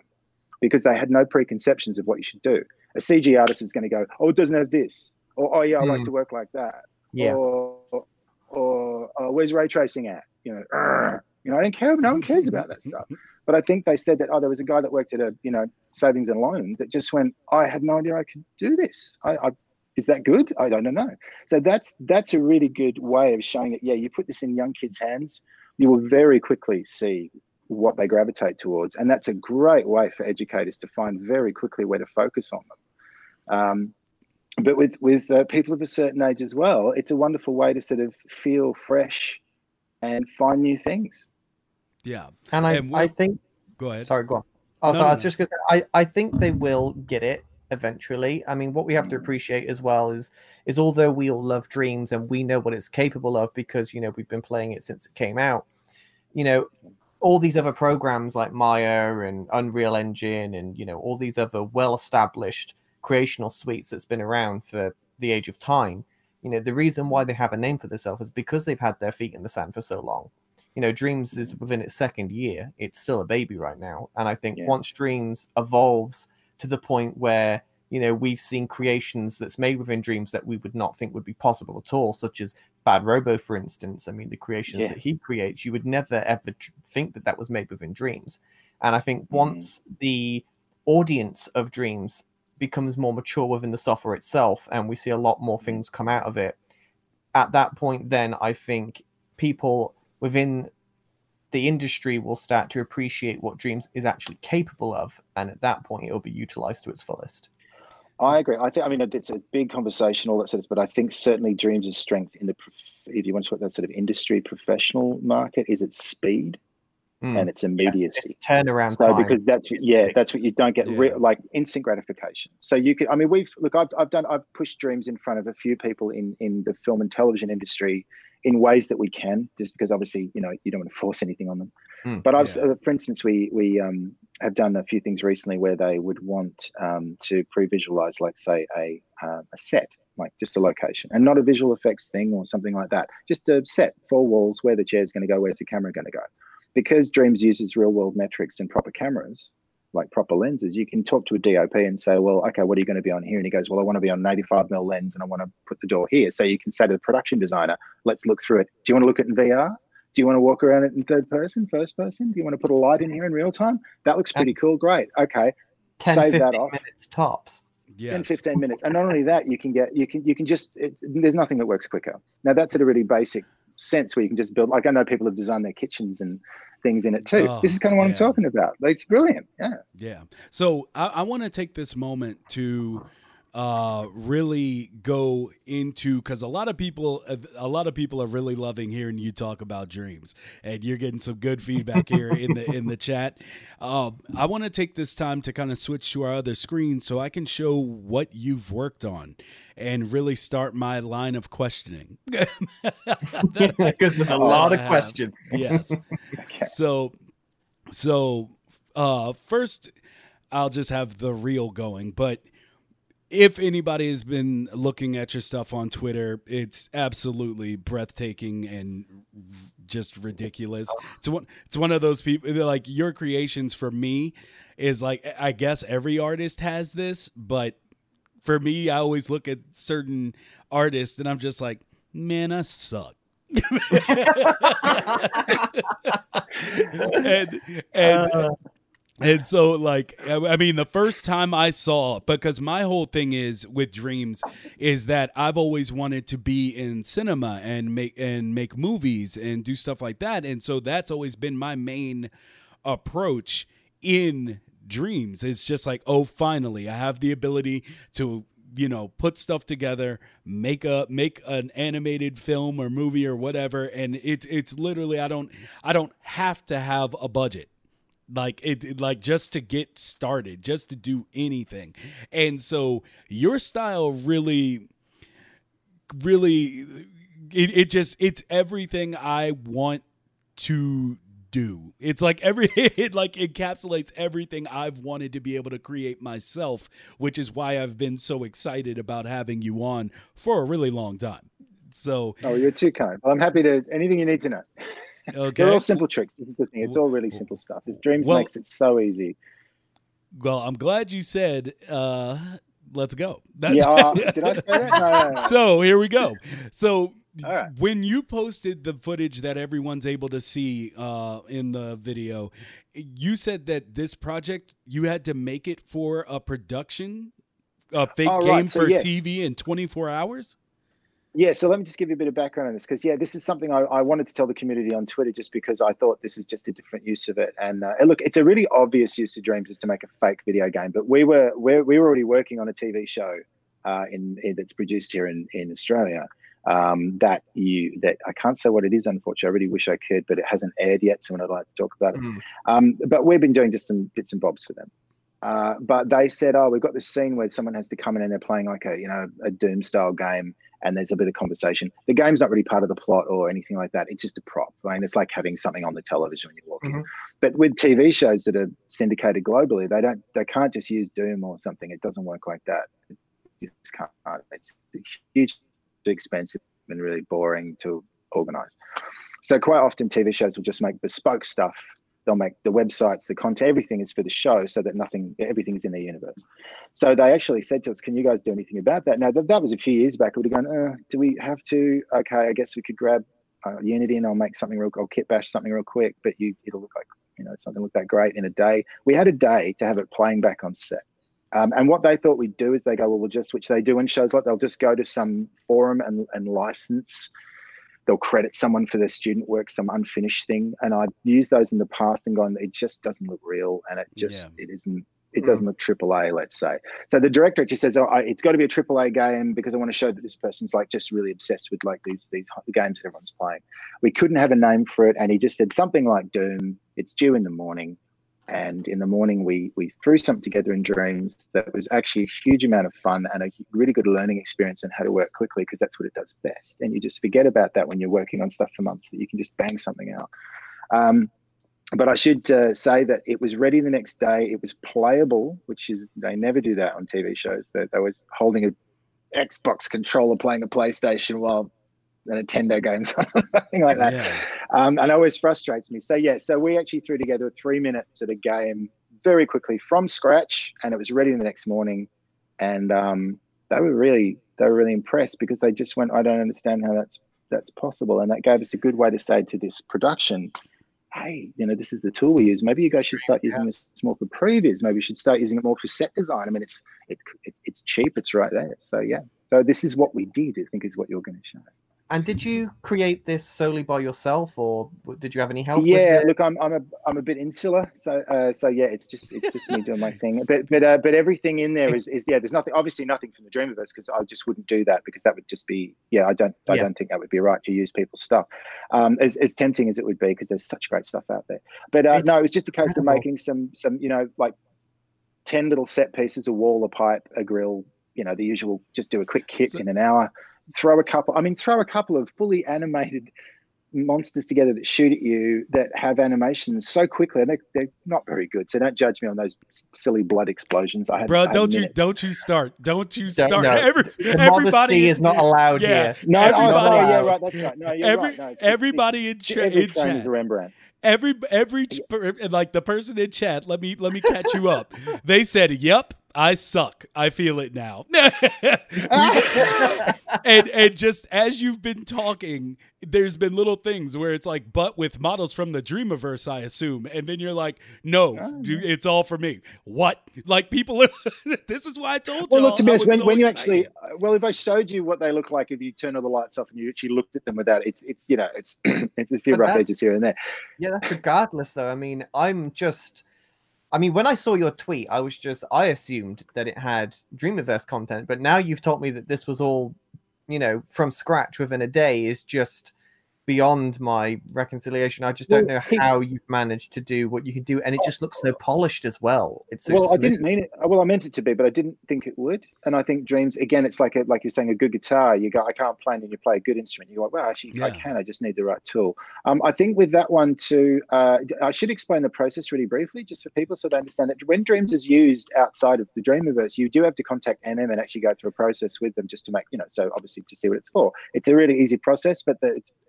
because they had no preconceptions of what you should do. A CG artist is going to go, oh, it doesn't have this. Or, oh, yeah, I like to work like that. Yeah. Or where's ray tracing at? You know, I don't care. No one cares about that stuff. But I think they said that, oh, there was a guy that worked at a, you know, savings and loan that just went, I had no idea I could do this. Is that good? I don't know. So that's a really good way of showing that, yeah, you put this in young kids' hands, you will very quickly see what they gravitate towards. And that's a great way for educators to find very quickly where to focus on them. But with people of a certain age as well, it's a wonderful way to sort of feel fresh and find new things. Yeah. And I think... Go ahead. Sorry, go on. I was just going to say, I think they will get it eventually. I mean, what we have to appreciate as well is although we all love Dreams and we know what it's capable of because, you know, we've been playing it since it came out, you know, all these other programs like Maya and Unreal Engine and, you know, all these other well-established creational suites that's been around for the age of time, you know, the reason why they have a name for themselves is because they've had their feet in the sand for so long. You know, Dreams is within its second year. It's still a baby right now. And I think once Dreams evolves to the point where, you know, we've seen creations that's made within Dreams that we would not think would be possible at all, such as Bad Robo, for instance. I mean, the creations that he creates, you would never, ever think that was made within Dreams. And I think once the audience of Dreams becomes more mature within the software itself and we see a lot more things come out of it, at that point then I think people within the industry will start to appreciate what Dreams is actually capable of, and at that point it'll be utilized to its fullest. I agree. I think, I mean, it's a big conversation, all that sort of, but I think certainly Dreams' strength in the, if you want to put that sort of industry professional market, is its speed and its immediacy. It's turnaround time. Because that's what you don't get, like instant gratification. So you could, I mean, I've pushed Dreams in front of a few people in the film and television industry in ways that we can, just because obviously, you know, you don't want to force anything on them. But I've, for instance, we have done a few things recently where they would want to pre-visualize, like say a set, like just a location, and not a visual effects thing or something like that. Just a set, four walls, where the chair's going to go, where's the camera going to go. Because Dreams uses real world metrics and proper cameras, like proper lenses, you can talk to a DOP and say, well, okay, what are you going to be on here? And he goes, well, I want to be on an 85 mil lens and I want to put the door here. So you can say to the production designer, let's look through it. Do you want to look at it in VR? Do you want to walk around it in third person, first person? Do you want to put a light in here in real time? That looks pretty cool. Great. Okay. 10, save 15 that off. Minutes tops. Yes. 10, 15 minutes. And not only that, you can just, there's nothing that works quicker. Now that's at a really basic sense where you can just build, like I know people have designed their kitchens and things in it too. This is kind of what I'm talking about. It's brilliant. So I want to take this moment to really go into, because a lot of people are really loving hearing you talk about Dreams, and you're getting some good feedback here in the chat. I want to take this time to kind of switch to our other screen so I can show what you've worked on and really start my line of questioning. Because there's a lot of questions. Yes. Okay. So first I'll just have the reel going, but if anybody has been looking at your stuff on Twitter, it's absolutely breathtaking and just ridiculous. It's one of those people, like, your creations for me is like, I guess every artist has this, but for me, I always look at certain artists and I'm just like, man, I suck. And so, like, I mean, the first time I saw, because my whole thing is with Dreams is that I've always wanted to be in cinema and make movies and do stuff like that. And so that's always been my main approach in Dreams. It's just like, oh, finally, I have the ability to, you know, put stuff together, make an animated film or movie or whatever. And it's literally, I don't have to have a budget. Like just to get started, just to do anything. And so your style really, it's everything I want to do. It's like it encapsulates everything I've wanted to be able to create myself, which is why I've been so excited about having you on for a really long time. So. Oh, you're too kind. Well, I'm happy to, anything you need to know. Okay. They're all simple tricks. This is the thing. It's all really simple stuff. Dreams makes it so easy. Well, I'm glad you said, let's go. That's did I say that? No. So here we go. So right. When you posted the footage that everyone's able to see in the video, you said that this project, you had to make it for a production, a fake game for TV in 24 hours? Yeah, so let me just give you a bit of background on this, because, this is something I wanted to tell the community on Twitter, just because I thought this is just a different use of it. And look, it's a really obvious use of Dreams is to make a fake video game, but we were already working on a TV show that's produced here in Australia that I can't say what it is, unfortunately. I really wish I could, but it hasn't aired yet, so I'd like to talk about it. But we've been doing just some bits and bobs for them. But they said, we've got this scene where someone has to come in and they're playing like a Doom-style game, and there's a bit of conversation. The game's not really part of the plot or anything like that. It's just a prop. I mean, it's like having something on the television when you walk in. But with TV shows that are syndicated globally, they can't just use Doom or something. It doesn't work like that. It just can't. It's hugely expensive and really boring to organize. So quite often TV shows will just make bespoke stuff. They'll make the websites, the content, everything is for the show, so that everything's in their universe. So they actually said to us, can you guys do anything about that? Now, that was a few years back. I would have gone, do we have to? Okay, I guess we could grab Unity and I'll make something real, I'll kit bash something real quick, but it'll look like, something look that great in a day. We had a day to have it playing back on set. And what they thought we'd do is they go, well, we'll just, which they do in shows, like they'll just go to some forum and license. They'll credit someone for their student work, some unfinished thing. And I've used those in the past and gone, it just doesn't look real. And it doesn't look AAA, let's say. So the director just says, it's got to be a AAA game because I want to show that this person's like just really obsessed with like these games that everyone's playing. We couldn't have a name for it. And he just said something like Doom. It's due in the morning. And in the morning, we threw something together in Dreams that was actually a huge amount of fun and a really good learning experience on how to work quickly, because that's what it does best. And you just forget about that when you're working on stuff for months, that you can just bang something out. But I should say that it was ready the next day. It was playable, which is they never do that on TV shows. They was holding an Xbox controller playing a PlayStation while a Nintendo game, something like that. Yeah. And it always frustrates me. So, so we actually threw together 3 minutes at a game very quickly from scratch, and it was ready the next morning. And they were really impressed, because they just went, I don't understand how that's possible. And that gave us a good way to say to this production, hey, this is the tool we use. Maybe you guys should start using this more for previews. Maybe you should start using it more for set design. I mean, it's cheap. It's right there. So, so this is what we did, I think, is what you're going to show. And did you create this solely by yourself, or did you have any help? Yeah, look, I'm a bit insular, so it's just me doing my thing. But everything in there is there's obviously nothing from the Dreamiverse, because I just wouldn't do that, because that would just be I don't think that would be right to use people's stuff, as tempting as it would be, because there's such great stuff out there. But no, it was just a case of making some 10 little set pieces, a wall, a pipe, a grill, the usual. Just do a quick kit in an hour. Throw a couple of fully animated monsters together that shoot at you, that have animations so quickly, and they're not very good. So don't judge me on those silly blood explosions. Don't you start. No. Everybody is not allowed here. No, right. That's right. No, you're right. No, everybody in chat. Rembrandt. The person in chat. Let me catch you up. They said, "Yep, I suck. I feel it now." and just as you've been talking, there's been little things where it's like, but with models from the Dreamiverse, I assume. And then you're like, no, it's all for me. What? Like people, this is why I told you. Well, look, to be honest, when you actually, if I showed you what they look like, if you turn all the lights off and you actually looked at them without, it's it's a few rough edges here and there. Yeah, that's regardless though. I mean, when I saw your tweet, I assumed that it had Dreamiverse content, but now you've told me that this was all, from scratch within a day, is just beyond my reconciliation. I just don't know how you've managed to do what you can do, and it just looks so polished as well. It's so smooth. I didn't mean it. Well, I meant it to be, but I didn't think it would. And I think Dreams, again, it's like you're saying, a good guitar. You go, I can't play, and then you play a good instrument. You go, well, actually, I can. I just need the right tool. I think with that one too, I should explain the process really briefly, just for people so they understand that when Dreams is used outside of the Dreamiverse, you do have to contact MM and actually go through a process with them, just to make, so obviously to see what it's for. It's a really easy process, but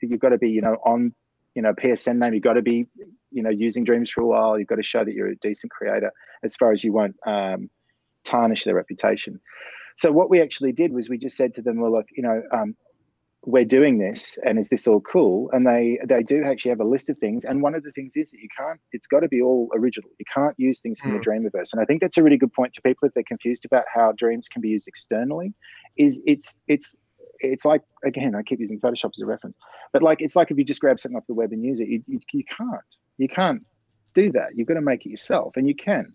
you've got to be on you know, PSN name, you've got to be, you know, using Dreams for a while. You've got to show that you're a decent creator as far as you won't tarnish their reputation. So what we actually did was we just said to them, well, look, you know, we're doing this, and is this all cool? And they do actually have a list of things. And one of the things is that you can't, it's got to be all original. You can't use things from the Dreamiverse. And I think that's a really good point to people if they're confused about how Dreams can be used externally. Is it's like, again, I keep using Photoshop as a reference, but like, it's like if you just grab something off the web and use it, you can't do that. You've got to make it yourself, and you can.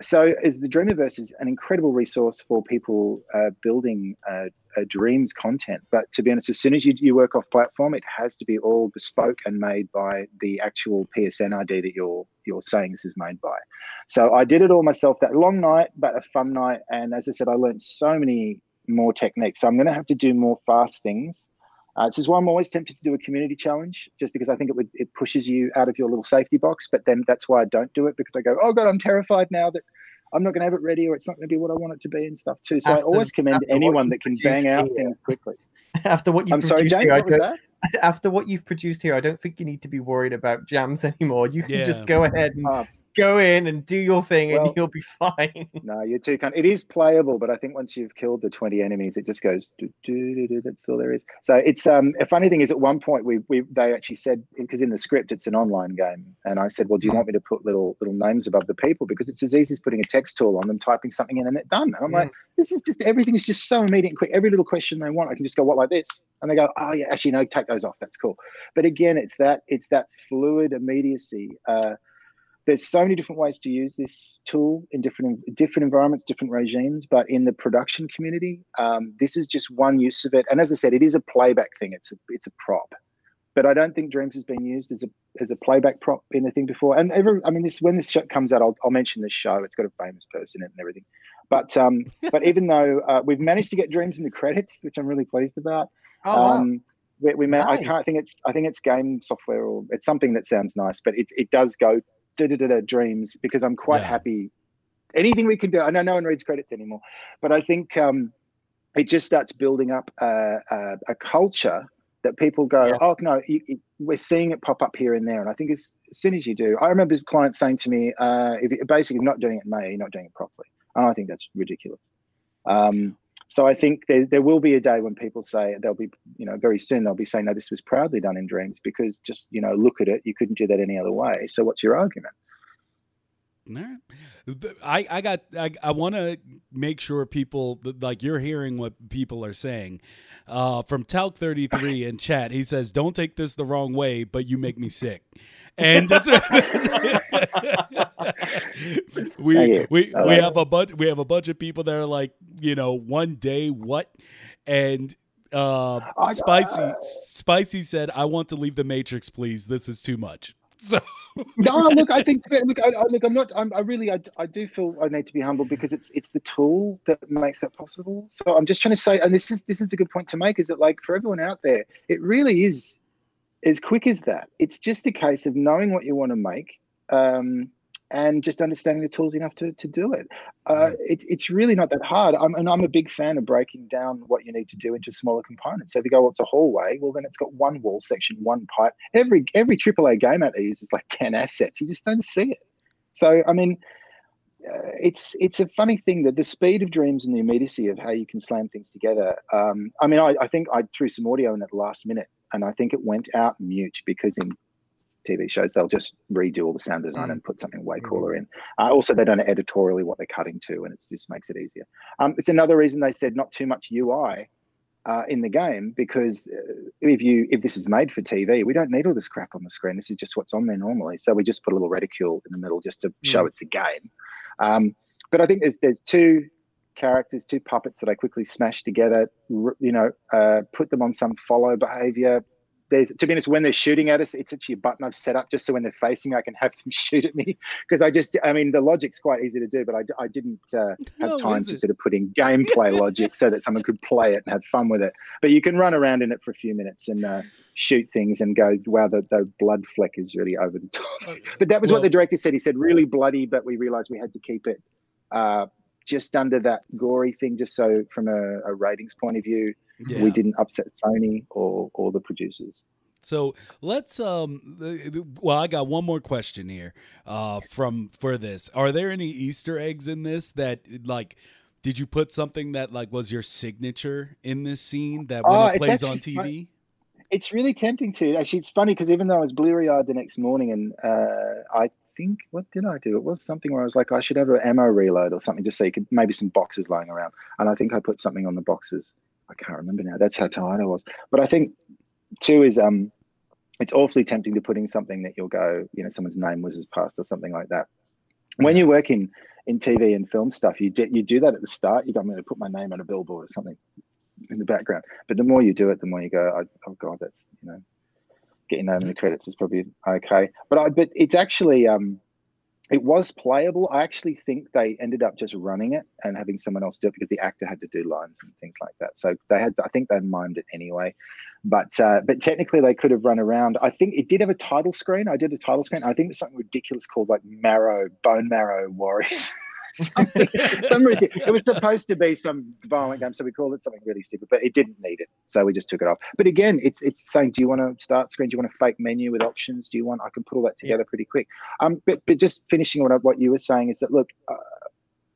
So as the Dreamiverse is an incredible resource for people building Dreams content. But to be honest, as soon as you work off platform, it has to be all bespoke and made by the actual PSN ID that you're saying this is made by. So I did it all myself, that long night, but a fun night. And as I said, I learned so many more techniques. So I'm going to have to do more fast things. This is why I'm always tempted to do a community challenge, just because I think it pushes you out of your little safety box. But then that's why I don't do it, because I go, oh God, I'm terrified now that I'm not going to have it ready, or it's not going to be what I want it to be and stuff too. So I always commend anyone that can bang out things quickly. After what you've produced here, I don't think you need to be worried about jams anymore. You can just go ahead and go in and do your thing, and you'll be fine. No, you're too kind. It is playable, but I think once you've killed the 20 enemies, it just goes do, do, do, do. That's all there is. So it's a funny thing is at one point they actually said, because in the script it's an online game, and I said, well, do you want me to put little names above the people, because it's as easy as putting a text tool on them, typing something in, and it's done. And I'm like, this is just, everything is just so immediate and quick. Every little question they want, I can just go, what, like this? And they go, oh yeah, actually no, take those off. That's cool. But again, it's that fluid immediacy. There's so many different ways to use this tool in different environments, different regimes, but in the production community, this is just one use of it. And as I said, it is a playback thing. It's a prop, but I don't think Dreams has been used as a playback prop in a thing before. And when this show comes out, I'll mention this show. It's got a famous person in it and everything. But even though we've managed to get Dreams in the credits, which I'm really pleased about. Oh, wow. Nice. I think it's game software, or it's something that sounds nice, but it does go. Dreams, because I'm quite happy. Anything we can do, I know no one reads credits anymore, but I think it just starts building up a culture that people go, oh no, we're seeing it pop up here and there. And I think as soon as you do, I remember clients saying to me, basically, not doing it in Maya, you're not doing it properly. And I think that's ridiculous. So I think there will be a day when people say, they'll be, you know, very soon they'll be saying, no, this was proudly done in Dreams, because just, you know, look at it, you couldn't do that any other way. So what's your argument? All right. I want to make sure people, like, you're hearing what people are saying. From Talc33 in chat, he says, don't take this the wrong way, but you make me sick. And that's we have a bunch of people that are like, you know, one day what? And Spicy said, I want to leave the Matrix, please. This is too much. So I do feel I need to be humble, because it's the tool that makes that possible. So I'm just trying to say, and this is a good point to make, is that, like, for everyone out there, it really is as quick as that. It's just a case of knowing what you want to make, and just understanding the tools enough to do it. It's really not that hard. I'm a big fan of breaking down what you need to do into smaller components. So if you go, well, it's a hallway, well, then it's got one wall section, one pipe. Every AAA game out there uses like 10 assets. You just don't see it. So, I mean, it's a funny thing that the speed of Dreams and the immediacy of how you can slam things together. I think I threw some audio in at the last minute, and I think it went out mute, because in TV shows, they'll just redo all the sound design and put something way cooler in. Also, they don't know editorially what they're cutting to, and it just makes it easier. It's another reason they said not too much UI in the game, because if this is made for TV, we don't need all this crap on the screen. This is just what's on there normally. So we just put a little reticule in the middle just to show it's a game. But I think there's two puppets that I quickly smashed together, put them on some follow behavior. To be honest, when they're shooting at us, it's actually a button I've set up just so when they're facing, I can have them shoot at me. Because the logic's quite easy to do, but I didn't have time to sort of put in gameplay logic so that someone could play it and have fun with it. But you can run around in it for a few minutes and shoot things and go, wow, the blood fleck is really over the top. But that was what the director said. He said, really bloody, but we realized we had to keep it just under that gory thing, just so from a ratings point of view, we didn't upset Sony or the producers. So let's well, I got one more question here for this. Are there any Easter eggs in this that, like, did you put something that, like, was your signature in this scene that when it plays on TV? It's really tempting to. Actually, it's funny because even though I was bleary-eyed the next morning and I think, what did I do? It was something where I was like, I should have an ammo reload or something just so you could, maybe some boxes lying around. And I think I put something on the boxes. I can't remember now. That's how tired I was. But I think, too, is it's awfully tempting to put in something that you'll go, you know, someone's name was passed or something like that. When you work in TV and film stuff, you do that at the start. You go, I'm going to put my name on a billboard or something in the background. But the more you do it, the more you go, oh God, that's, you know, getting your name in the credits is probably okay. But it's actually, it was playable. I actually think they ended up just running it and having someone else do it because the actor had to do lines and things like that. So they had, I think they mimed it anyway. But technically they could have run around. I think it did have a title screen. I did a title screen. I think it was something ridiculous called like Bone Marrow Warriors. It was supposed to be some violent game, so we called it something really stupid, but it didn't need it, so we just took it off. But again, it's saying, do you want a start screen? Do you want a fake menu with options? Do you want? I can pull that together pretty quick. But just finishing what you were saying is that look,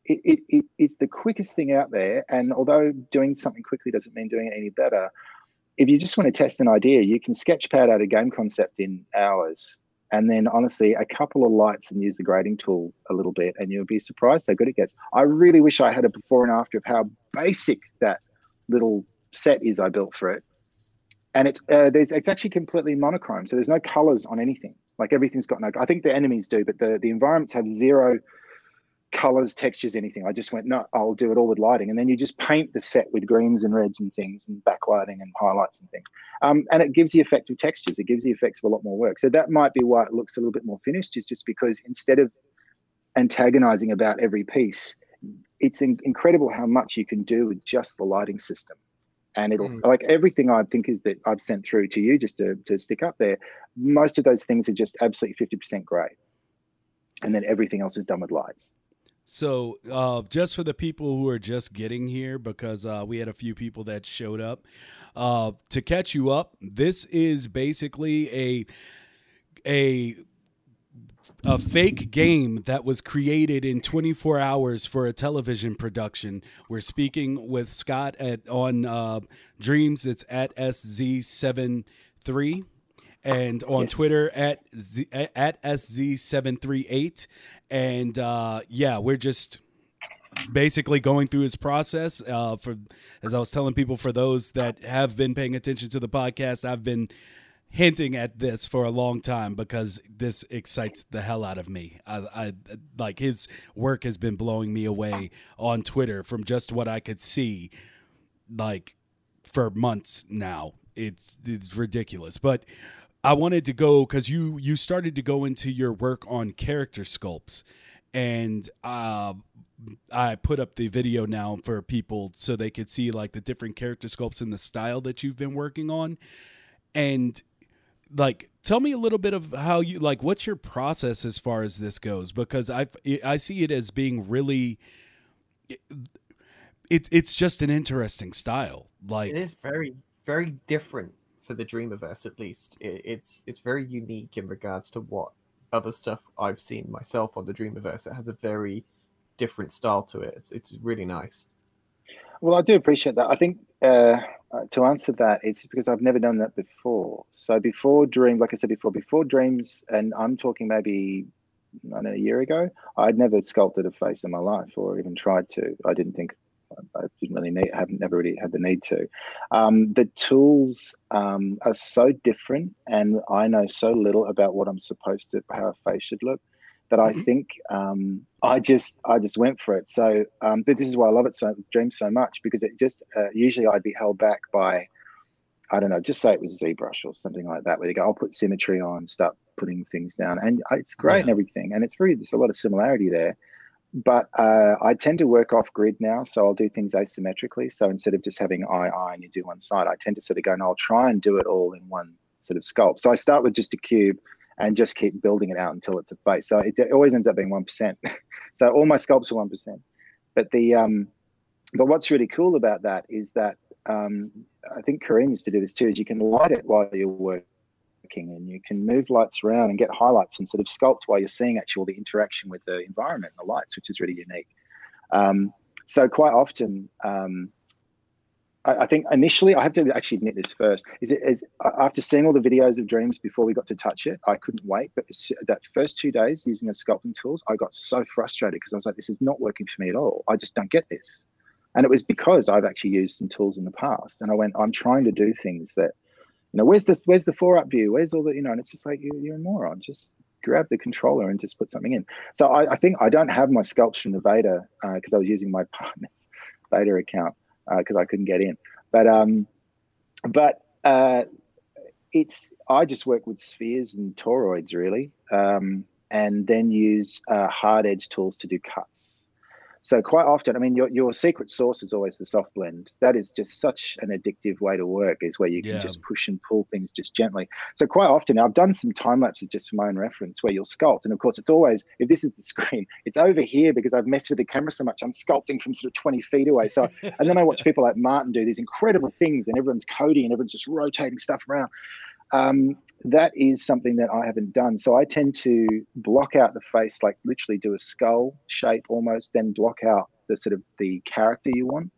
it's the quickest thing out there, and although doing something quickly doesn't mean doing it any better. If you just want to test an idea, you can sketchpad out a game concept in hours. And then, honestly, a couple of lights and use the grading tool a little bit, and you'll be surprised how good it gets. I really wish I had a before and after of how basic that little set is I built for it. And it's actually completely monochrome, so there's no colors on anything. Like, everything's got no – I think the enemies do, but the environments have zero colors, textures, anything. I just went, no, I'll do it all with lighting. And then you just paint the set with greens and reds and things and backlighting and highlights and things. And it gives the effect of textures. It gives the effects of a lot more work. So that might be why it looks a little bit more finished, is just because instead of antagonizing about every piece, it's incredible how much you can do with just the lighting system. And it'll like everything I think is that I've sent through to you just to stick up there. Most of those things are just absolutely 50% gray. And then everything else is done with lights. So just for the people who are just getting here, because we had a few people that showed up, to catch you up, this is basically a fake game that was created in 24 hours for a television production. We're speaking with Scott on Dreams. It's at SZ738. And on Twitter at SZ738. And we're just basically going through his process. For as I was telling people, for those that have been paying attention to the podcast, I've been hinting at this for a long time because this excites the hell out of me. I like, his work has been blowing me away on Twitter from just what I could see, like, for months now. It's ridiculous. But I wanted to go, because you started to go into your work on character sculpts, and I put up the video now for people so they could see, like, the different character sculpts and the style that you've been working on. And, like, tell me a little bit of how you, like, what's your process as far as this goes? Because I see it as being really, it's just an interesting style. Like, it is very, very different. For the Dreamiverse, at least, it's very unique in regards to what other stuff I've seen myself on the Dreamiverse. It has a very different style to it. It's really nice. Well, I do appreciate that. I think to answer that, it's because I've never done that before. So before Dream, like I said before Dreams, and I'm talking maybe, I don't know, a year ago, I'd never sculpted a face in my life or even tried to. I didn't really need. I haven't never really had the need to. The tools are so different, and I know so little about what I'm supposed to, how a face should look, that I think I just went for it. So, but this is why I love it so Dreams so much, because it just usually I'd be held back by, I don't know, just say it was ZBrush or something like that, where you go, I'll put symmetry on, start putting things down, and it's great and everything, and it's really there's a lot of similarity there. But I tend to work off grid now, so I'll do things asymmetrically. So instead of just having eye, and you do one side, I tend to sort of go, and I'll try and do it all in one sort of sculpt. So I start with just a cube and just keep building it out until it's a face. So it always ends up being 1%. So all my sculpts are 1%. But the but what's really cool about that is that I think Kareem used to do this too, is you can light it while you're working. working, and you can move lights around and get highlights and sort of sculpt while you're seeing actually all the interaction with the environment and the lights, which is really unique. So quite often, I think initially, I have to actually admit this first, is after seeing all the videos of Dreams before we got to touch it, I couldn't wait. But that first 2 days using the sculpting tools, I got so frustrated because I was like, this is not working for me at all. I just don't get this. And it was because I've actually used some tools in the past. And I went, I'm trying to do things that, you know, where's the four-up view? Where's all the, you know, and it's just like, you're a moron. Just grab the controller and just put something in. So I think I don't have my sculpts from the beta because I was using my partner's beta account because I couldn't get in. But I just work with spheres and toroids really, and then use hard edge tools to do cuts. So quite often, I mean, your secret sauce is always the soft blend. That is just such an addictive way to work, is where you can just push and pull things just gently. So quite often, I've done some time lapses just for my own reference where you'll sculpt. And of course, it's always, if this is the screen, it's over here because I've messed with the camera so much. I'm sculpting from sort of 20 feet away. So, and then I watch people like Martin do these incredible things and everyone's coding and everyone's just rotating stuff around. That is something that I haven't done. So I tend to block out the face, like literally do a skull shape almost, then block out the sort of the character you want.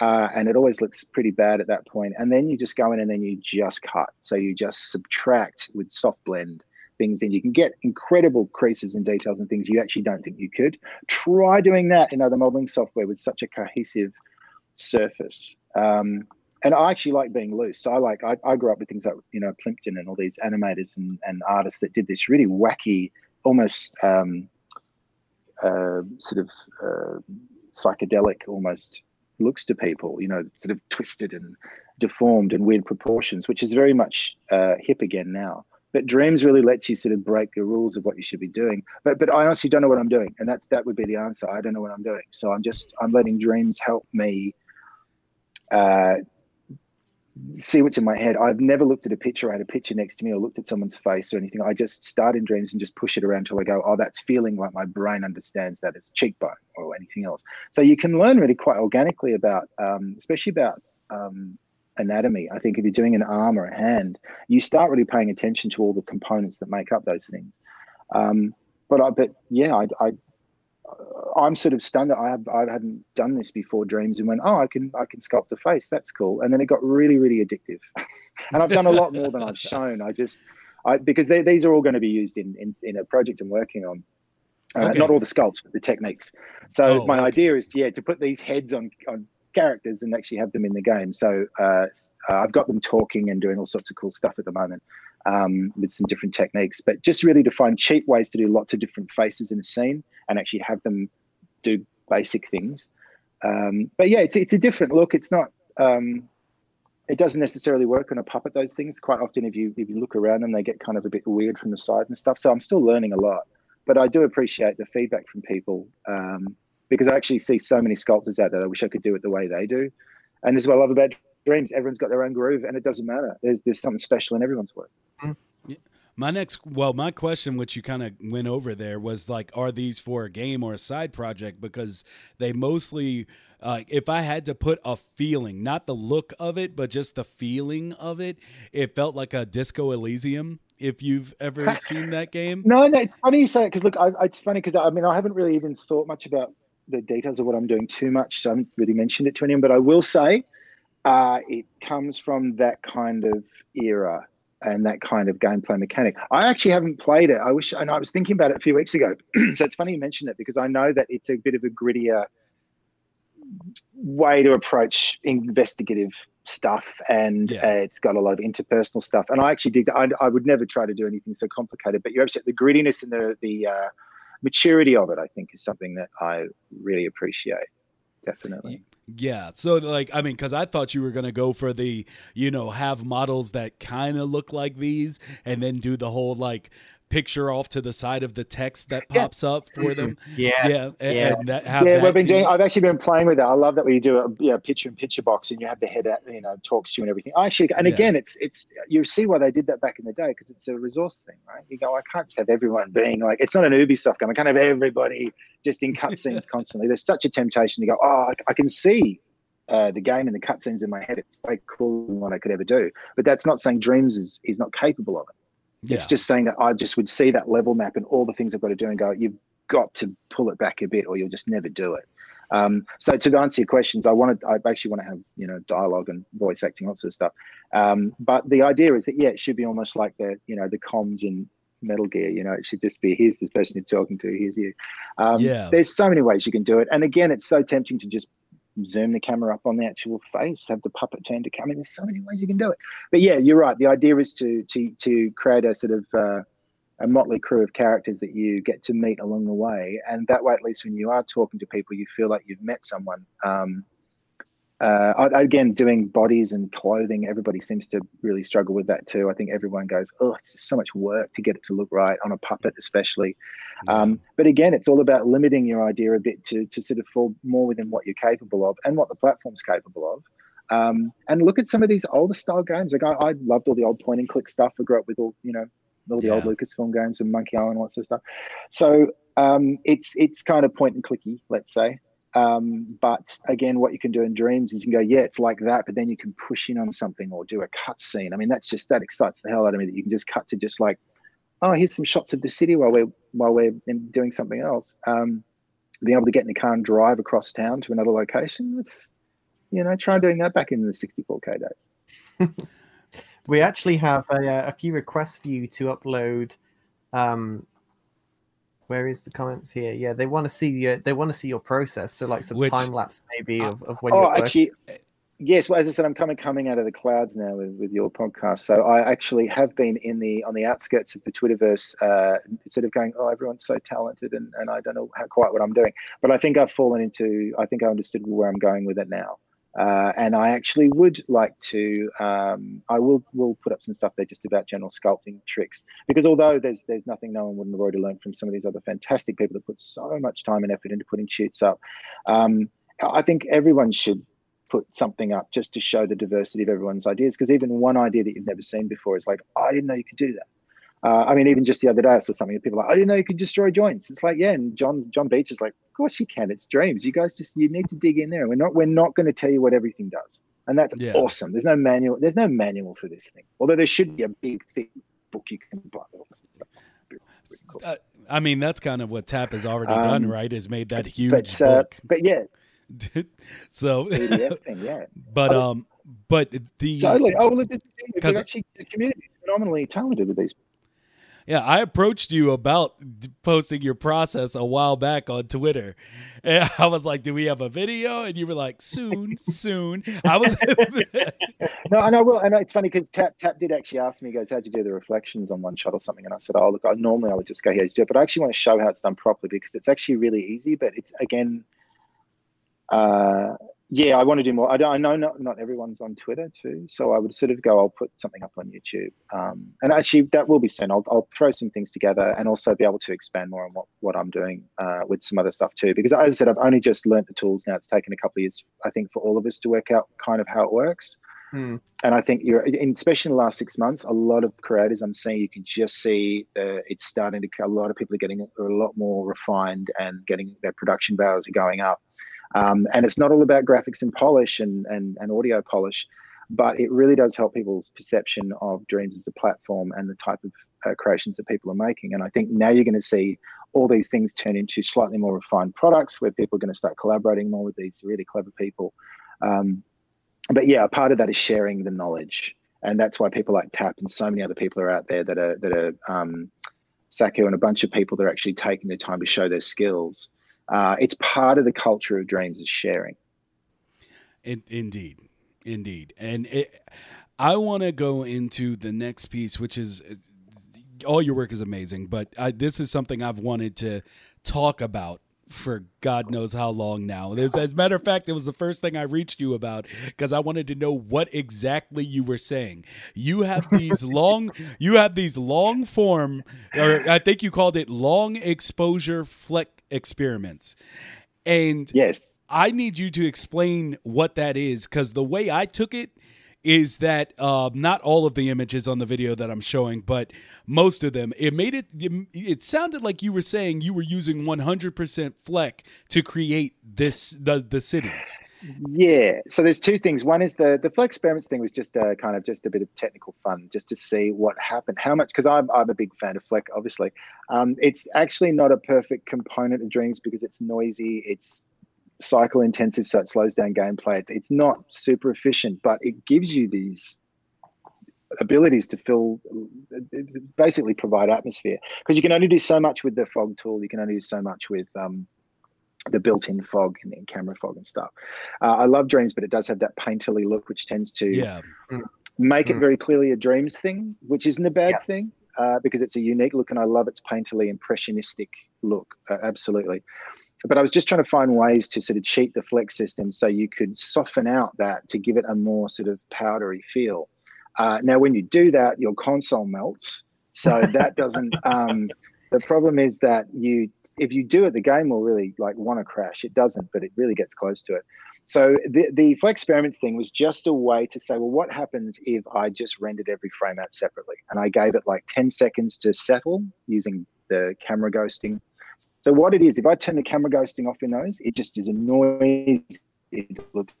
And it always looks pretty bad at that point. And then you just go in and then you just cut. So you just subtract with soft blend things in. You can get incredible creases and details and things you actually don't think you could. Try doing that in other modeling software with such a cohesive surface. And I actually like being loose. So I grew up with things like, you know, Plimpton and all these animators and artists that did this really wacky, almost sort of psychedelic almost looks to people, you know, sort of twisted and deformed and weird proportions, which is very much hip again now. But Dreams really lets you sort of break the rules of what you should be doing. But I honestly don't know what I'm doing. And that would be the answer. I don't know what I'm doing. So I'm letting Dreams help me see what's in my head. I've never looked at a picture. I had a picture next to me or looked at someone's face or anything. I just start in Dreams and just push it around till I go, oh, that's feeling like my brain understands that as cheekbone or anything else. So you can learn really quite organically about, especially about anatomy. I think if you're doing an arm or a hand, you start really paying attention to all the components that make up those things. I'm sort of stunned that I hadn't done this before Dreams and went, oh, I can sculpt the face. That's cool. And then it got really, really addictive. And I've done a lot more than I've shown. Because these are all going to be used in a project I'm working on. Okay. Not all the sculpts, but the techniques. So my idea is to put these heads on characters and actually have them in the game. So I've got them talking and doing all sorts of cool stuff at the moment. With some different techniques, but just really to find cheap ways to do lots of different faces in a scene and actually have them do basic things. It's a different look. It's not, it doesn't necessarily work on a puppet, those things. Quite often if you look around them, they get kind of a bit weird from the side and stuff. So I'm still learning a lot, but I do appreciate the feedback from people because I actually see so many sculptors out there. I wish I could do it the way they do. And this is what I love about Dreams. Everyone's got their own groove and it doesn't matter. There's something special in everyone's work. My question, which you kind of went over there, was like, are these for a game or a side project? Because they mostly, if I had to put a feeling, not the look of it, but just the feeling of it, it felt like a Disco Elysium. If you've ever seen that game. No, it's funny you say it because look, it's funny because I mean I haven't really even thought much about the details of what I'm doing too much, so I haven't really mentioned it to anyone. But I will say, it comes from that kind of era. And that kind of gameplay mechanic. I actually haven't played it. I wish, and I was thinking about it a few weeks ago. So it's funny you mentioned it because I know that it's a bit of a grittier way to approach investigative stuff, and it's got a lot of interpersonal stuff. And I actually dig that. I would never try to do anything so complicated. But you're upset. The grittiness and the maturity of it, I think, is something that I really appreciate. Definitely. Yeah. So like, I mean, cause I thought you were going to go for the, you know, have models that kind of look like these and then do the whole like picture off to the side of the text that pops up for them. I've actually been playing with that. I love that we do a picture in picture box and you have the head out, you know, talks to you and everything. Again, it's, you see why they did that back in the day. Cause it's a resource thing, right? You go, I can't just have everyone being like, it's not an Ubisoft game. I can't have everybody just in cutscenes constantly. There's such a temptation to go, I can see the game and the cutscenes in my head. It's way cooler than what I could ever do. But that's not saying Dreams is not capable of it. Yeah. It's just saying that I just would see that level map and all the things I've got to do and go, you've got to pull it back a bit or you'll just never do it. So to answer your questions, I actually want to have, you know, dialogue and voice acting, lots of stuff. But the idea is that, yeah, it should be almost like the, you know, the comms in Metal Gear, you know, it should just be, here's this person you're talking to, here's you. There's so many ways you can do it. And again, it's so tempting to just zoom the camera up on the actual face, have the puppet turn to come in. There's so many ways you can do it. But yeah, you're right. The idea is to create a sort of, a motley crew of characters that you get to meet along the way, and that way at least when you are talking to people you feel like you've met someone. Again, doing bodies and clothing, everybody seems to really struggle with that too. I think everyone goes, oh, it's just so much work to get it to look right on a puppet especially. But again, it's all about limiting your idea a bit to sort of fall more within what you're capable of and what the platform's capable of. And look at some of these older style games. Like I loved all the old point and click stuff. I grew up with all the old Lucasfilm games and Monkey Island, lots of stuff. So it's kind of point and clicky, let's say. But again, what you can do in Dreams is you can go, yeah, it's like that, but then you can push in on something or do a cut scene. I mean, that excites the hell out of me that you can just cut to just like, oh, here's some shots of the city while we're doing something else. Being able to get in the car and drive across town to another location. Let's, you know, try doing that back in the 64K days. We actually have a few requests for you to upload. Where is the comments here? Yeah, they want to see your process. So like some time lapse maybe of when you're actually working. Yes. Well, as I said, I'm coming out of the clouds now with your podcast. So I actually have been on the outskirts of the Twitterverse, instead of going, oh, everyone's so talented and I don't know quite what I'm doing. But I think I've fallen into, I think I understood where I'm going with it now. And I actually would like to. I will put up some stuff there just about general sculpting tricks, because although there's nothing no one wouldn't have already learned from some of these other fantastic people that put so much time and effort into putting shoots up, I think everyone should put something up just to show the diversity of everyone's ideas. Because even one idea that you've never seen before is like, I didn't know you could do that. I mean, even just the other day I saw something that people were like, I didn't know you could destroy joints. It's like, yeah, and John Beach is like, of course you can. It's Dreams. You guys you need to dig in there. We're not going to tell you what everything does, and that's awesome. There's no manual for this thing, although there should be a big thick book you can buy. Cool. I mean, that's kind of what Tap has already done, right? Has made that huge book. But yeah, so thing, yeah. But the totally. Oh, well, because actually the community is phenomenally talented with these. Yeah, I approached you about posting your process a while back on Twitter. And I was like, do we have a video? And you were like, soon. I was No, and I will. And it's funny because Tap did actually ask me, he goes, how'd you do the reflections on one shot or something? And I said, oh, look, normally I would just go here to do it. But I actually want to show how it's done properly because it's actually really easy. But it's, again, yeah, I want to do more. I know not everyone's on Twitter too, so I would sort of go, I'll put something up on YouTube. And actually, that will be soon. I'll throw some things together and also be able to expand more on what I'm doing with some other stuff too. Because as I said, I've only just learned the tools now. It's taken a couple of years, I think, for all of us to work out kind of how it works. And I think especially in the last 6 months, a lot of creators I'm seeing, you can just see it's starting to. A lot of people are getting a lot more refined and getting their production values are going up. And it's not all about graphics and polish and audio polish, but it really does help people's perception of Dreams as a platform and the type of creations that people are making. And I think now you're going to see all these things turn into slightly more refined products where people are going to start collaborating more with these really clever people. But yeah, part of that is sharing the knowledge. And that's why people like Tap and so many other people are out there that are Saku and a bunch of people that are actually taking their time to show their skills. It's part of the culture of Dreams is sharing. Indeed. And I want to go into the next piece, which is all your work is amazing, but this is something I've wanted to talk about for God knows how long now. As a matter of fact, it was the first thing I reached you about because I wanted to know what exactly you were saying. You have these long form, or I think you called it long exposure flex experiments. And yes, I need you to explain what that is, because the way I took it, is that not all of the images on the video that I'm showing, but most of them, it sounded like you were saying you were using 100% Fleck to create the cities. Yeah. So there's two things. One is the Fleck experiments thing was just a bit of technical fun, just to see what happened, how much, because I'm a big fan of Fleck, obviously. It's actually not a perfect component of Dreams because it's noisy. It's cycle intensive, so it slows down gameplay. It's not super efficient, but it gives you these abilities to fill, basically provide atmosphere, because you can only do so much with the fog tool. You can only do so much with the built-in fog and then camera fog and stuff. I love Dreams, but it does have that painterly look, which tends to make it very clearly a Dreams thing, which isn't a bad thing, because it's a unique look, and I love its painterly impressionistic look, absolutely. But I was just trying to find ways to sort of cheat the Flex system so you could soften out that to give it a more sort of powdery feel. Now, when you do that, your console melts. So that doesn't the problem is that if you do it, the game will really want to crash. It doesn't, but it really gets close to it. So the Flex experiments thing was just a way to say, well, what happens if I just rendered every frame out separately? And I gave it 10 seconds to settle using the camera ghosting. So what it is, if I turn the camera ghosting off in those, it just is a noise. It looks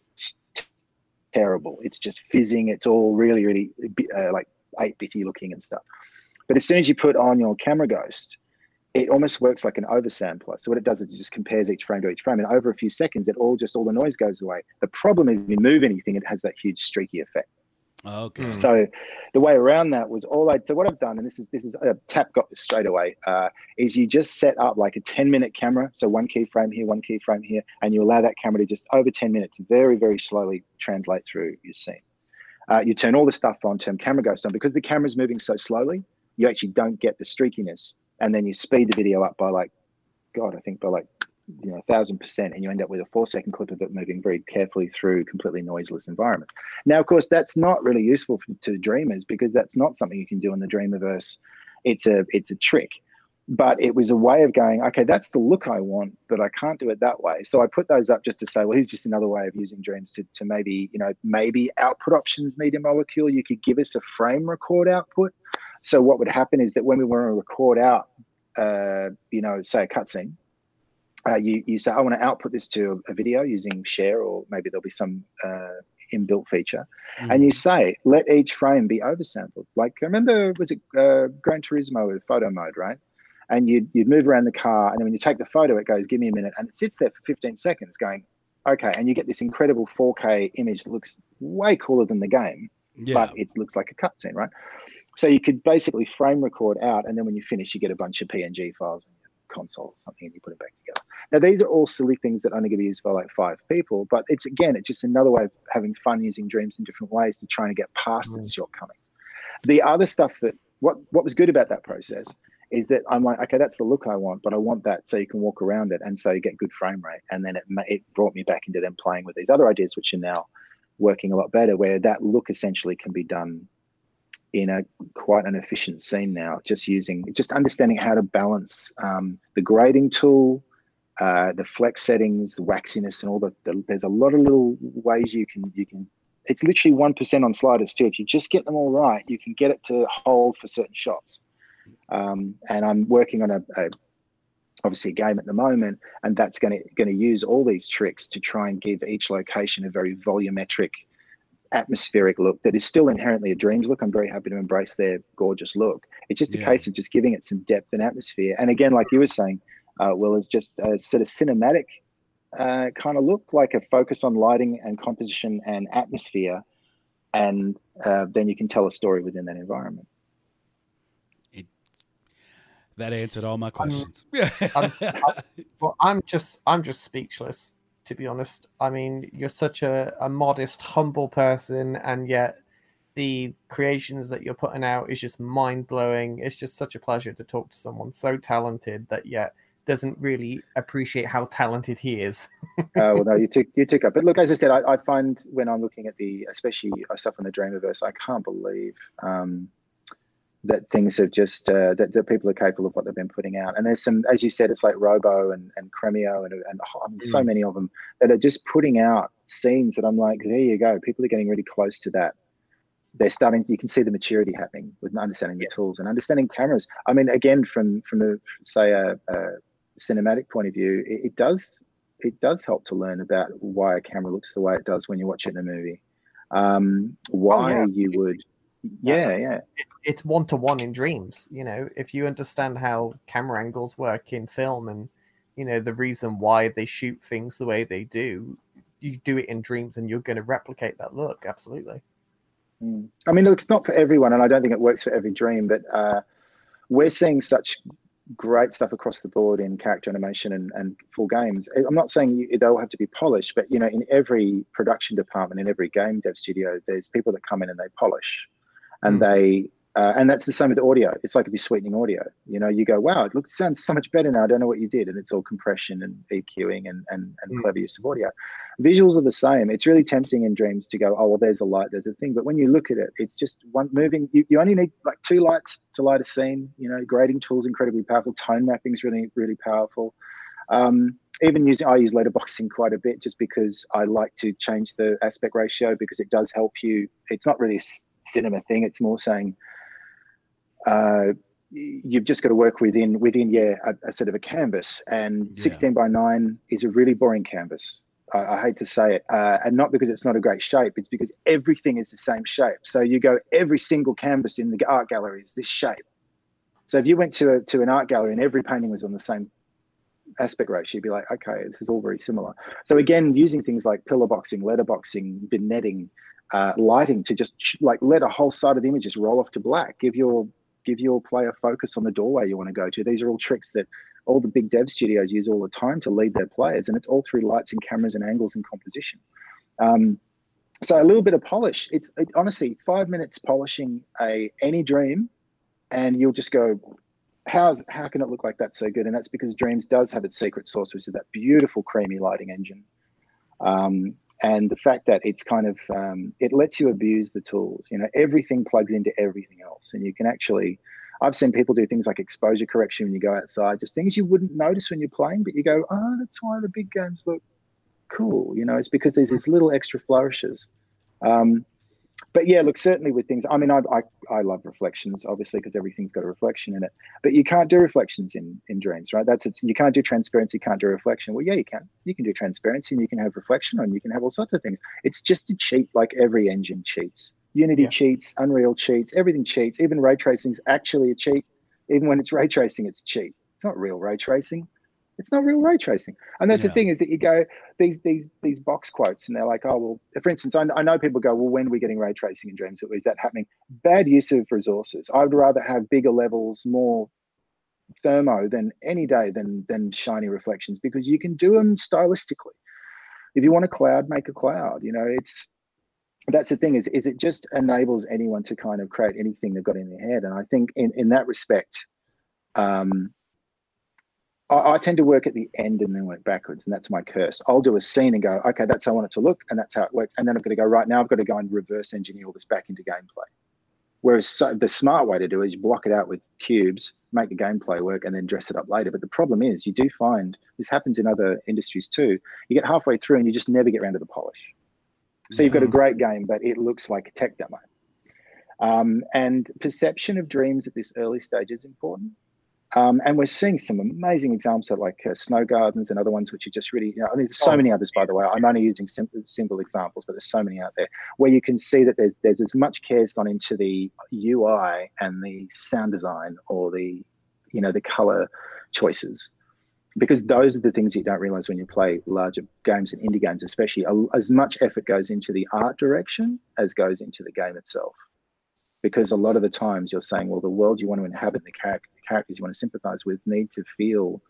terrible. It's just fizzing. It's all really, really 8-bitty looking and stuff. But as soon as you put on your camera ghost, it almost works like an oversampler. So what it does is it just compares each frame to each frame. And over a few seconds, all the noise goes away. The problem is if you move anything, it has that huge streaky effect. Okay. So the way around that was so what I've done, and this is Tap got this straight away, is you just set up a 10-minute camera. So one keyframe here, one keyframe here, and you allow that camera to just over 10 minutes, very, very slowly translate through your scene. You turn all the stuff on, turn camera ghost on, because the camera's moving so slowly, you actually don't get the streakiness. And then you speed the video up by 1,000%, and you end up with a 4-second clip of it moving very carefully through completely noiseless environment. Now, of course, that's not really useful to dreamers because that's not something you can do in the Dreamiverse. It's a trick, but it was a way of going, okay, that's the look I want, but I can't do it that way. So I put those up just to say, well, here's just another way of using Dreams to maybe output options, Media Molecule. You could give us a frame record output. So what would happen is that when we want to record out, say a cutscene, you say, I want to output this to a video using Share, or maybe there'll be some inbuilt feature. Mm-hmm. And you say, let each frame be oversampled. Remember, was it Gran Turismo with photo mode, right? And you'd move around the car, and then when you take the photo, it goes, give me a minute. And it sits there for 15 seconds going, okay. And you get this incredible 4K image that looks way cooler than the game, but it looks like a cutscene, right? So you could basically frame record out, and then when you finish, you get a bunch of PNG files console or something, and you put it back together. Now, these are all silly things that only get used by 5 people, but it's just another way of having fun using Dreams in different ways to try and get past its shortcomings. The other stuff that what was good about that process is that I'm okay, that's the look I want, but I want that so you can walk around it, and so you get good frame rate. And then it brought me back into them playing with these other ideas, which are now working a lot better, where that look essentially can be done in a quite an efficient scene now, just understanding how to balance the grading tool, the flex settings, the waxiness, and all there's a lot of little ways you can. It's literally 1% on sliders too. If you just get them all right, you can get it to hold for certain shots. And I'm working on obviously a game at the moment, and that's going to use all these tricks to try and give each location a very volumetric, atmospheric look that is still inherently a Dreams look. I'm very happy to embrace their gorgeous look. It's just a case of just giving it some depth and atmosphere. And again, like you were saying, Will, it's just a sort of cinematic kind of look, like a focus on lighting and composition and atmosphere. And then you can tell a story within that environment. That answered all my questions. I'm just speechless, to be honest. I mean, you're such a modest, humble person, and yet the creations that you're putting out is just mind-blowing. It's just such a pleasure to talk to someone so talented that yet doesn't really appreciate how talented he is. Well, no, you took up. But look, as I said, I find when I'm looking at especially stuff in the Dreamiverse, I can't believe that things have just that people are capable of what they've been putting out. And there's some, as you said, it's like Robo and Cremio and so many of them that are just putting out scenes that I'm like, there you go. People are getting really close to that they're starting, you can see the maturity happening with understanding the tools and understanding cameras. I mean, again, from a, say, a cinematic point of view, it does help to learn about why a camera looks the way it does when you watch it in a movie. It's one-to-one in Dreams. You know, if you understand how camera angles work in film and, you know, the reason why they shoot things the way they do, you do it in Dreams and you're going to replicate that look. Absolutely. I mean, it's not for everyone, and I don't think it works for every dream, but we're seeing such great stuff across the board in character animation and full games. I'm not saying they'll have to be polished, but, you know, in every production department, in every game dev studio, there's people that come in and they polish. And and that's the same with audio. It's like if you're sweetening audio, you know, you go, wow, it looks, sounds so much better now. I don't know what you did. And it's all compression and EQing and clever use of audio. Visuals are the same. It's really tempting in Dreams to go, oh, well, there's a light, there's a thing. But when you look at it, it's just one moving. You only need like two lights to light a scene. You know, grading tools incredibly powerful. Tone mapping is really, really powerful. I use letterboxing quite a bit just because I like to change the aspect ratio because it does help you. It's not really cinema thing, it's more saying you've just got to work within a sort of a canvas, and 16:9 is a really boring canvas. I hate to say it, and not because it's not a great shape, it's because everything is the same shape. So you go, every single canvas in the art gallery is this shape. So if you went to an art gallery and every painting was on the same aspect ratio, you'd be like, okay, this is all very similar. So again, using things like pillar boxing, letterboxing, vignetting, lighting to just like let a whole side of the image just roll off to black, give your player focus on the doorway you want to go to. These are all tricks that all the big dev studios use all the time to lead their players, and it's all through lights and cameras and angles and composition. So a little bit of polish. It's honestly 5 minutes polishing any dream, and you'll just go, how can it look like that so good? And that's because Dreams does have its secret sauce, which is that beautiful creamy lighting engine. And the fact that it's kind of, it lets you abuse the tools. You know, everything plugs into everything else. And you can actually, I've seen people do things like exposure correction when you go outside, just things you wouldn't notice when you're playing, but you go, oh, that's why the big games look cool. You know, it's because there's these little extra flourishes. But yeah, look, certainly with things, I mean, I love reflections, obviously, because everything's got a reflection in it. But you can't do reflections in Dreams, right? You can't do transparency, can't do reflection. Well, yeah, you can. You can do transparency and you can have reflection and you can have all sorts of things. It's just a cheat, like every engine cheats. Unity cheats, Unreal cheats, everything cheats. Even ray tracing's actually a cheat. Even when it's ray tracing, it's a cheat. It's not real ray tracing. It's not real ray tracing. And that's the thing is that you go, these box quotes, and they're like, oh, well, for instance, I know people go, well, when are we getting ray tracing in Dreams? Is that happening? Bad use of resources. I would rather have bigger levels, more thermo than any day than shiny reflections, because you can do them stylistically. If you want a cloud, make a cloud. You know, that's the thing is it just enables anyone to kind of create anything they've got in their head. And I think in that respect, I tend to work at the end and then work backwards, and that's my curse. I'll do a scene and go, okay, that's how I want it to look, and that's how it works. And then I'm going to go, right now I've got to go and reverse engineer all this back into gameplay. Whereas the smart way to do it is you block it out with cubes, make the gameplay work, and then dress it up later. But the problem is you do find, this happens in other industries too, you get halfway through and you just never get around to the polish. So you've got a great game, but it looks like a tech demo. And perception of Dreams at this early stage is important. And we're seeing some amazing examples of like snow gardens and other ones, which are just really, you know, I mean, there's so many others, by the way. I'm only using simple examples, but there's so many out there where you can see that there's as much care's gone into the UI and the sound design or the, you know, the color choices, because those are the things you don't realize when you play larger games and indie games, especially. As much effort goes into the art direction as goes into the game itself. Because a lot of the times you're saying, well, the world you want to inhabit, the characters you want to sympathize with need to feel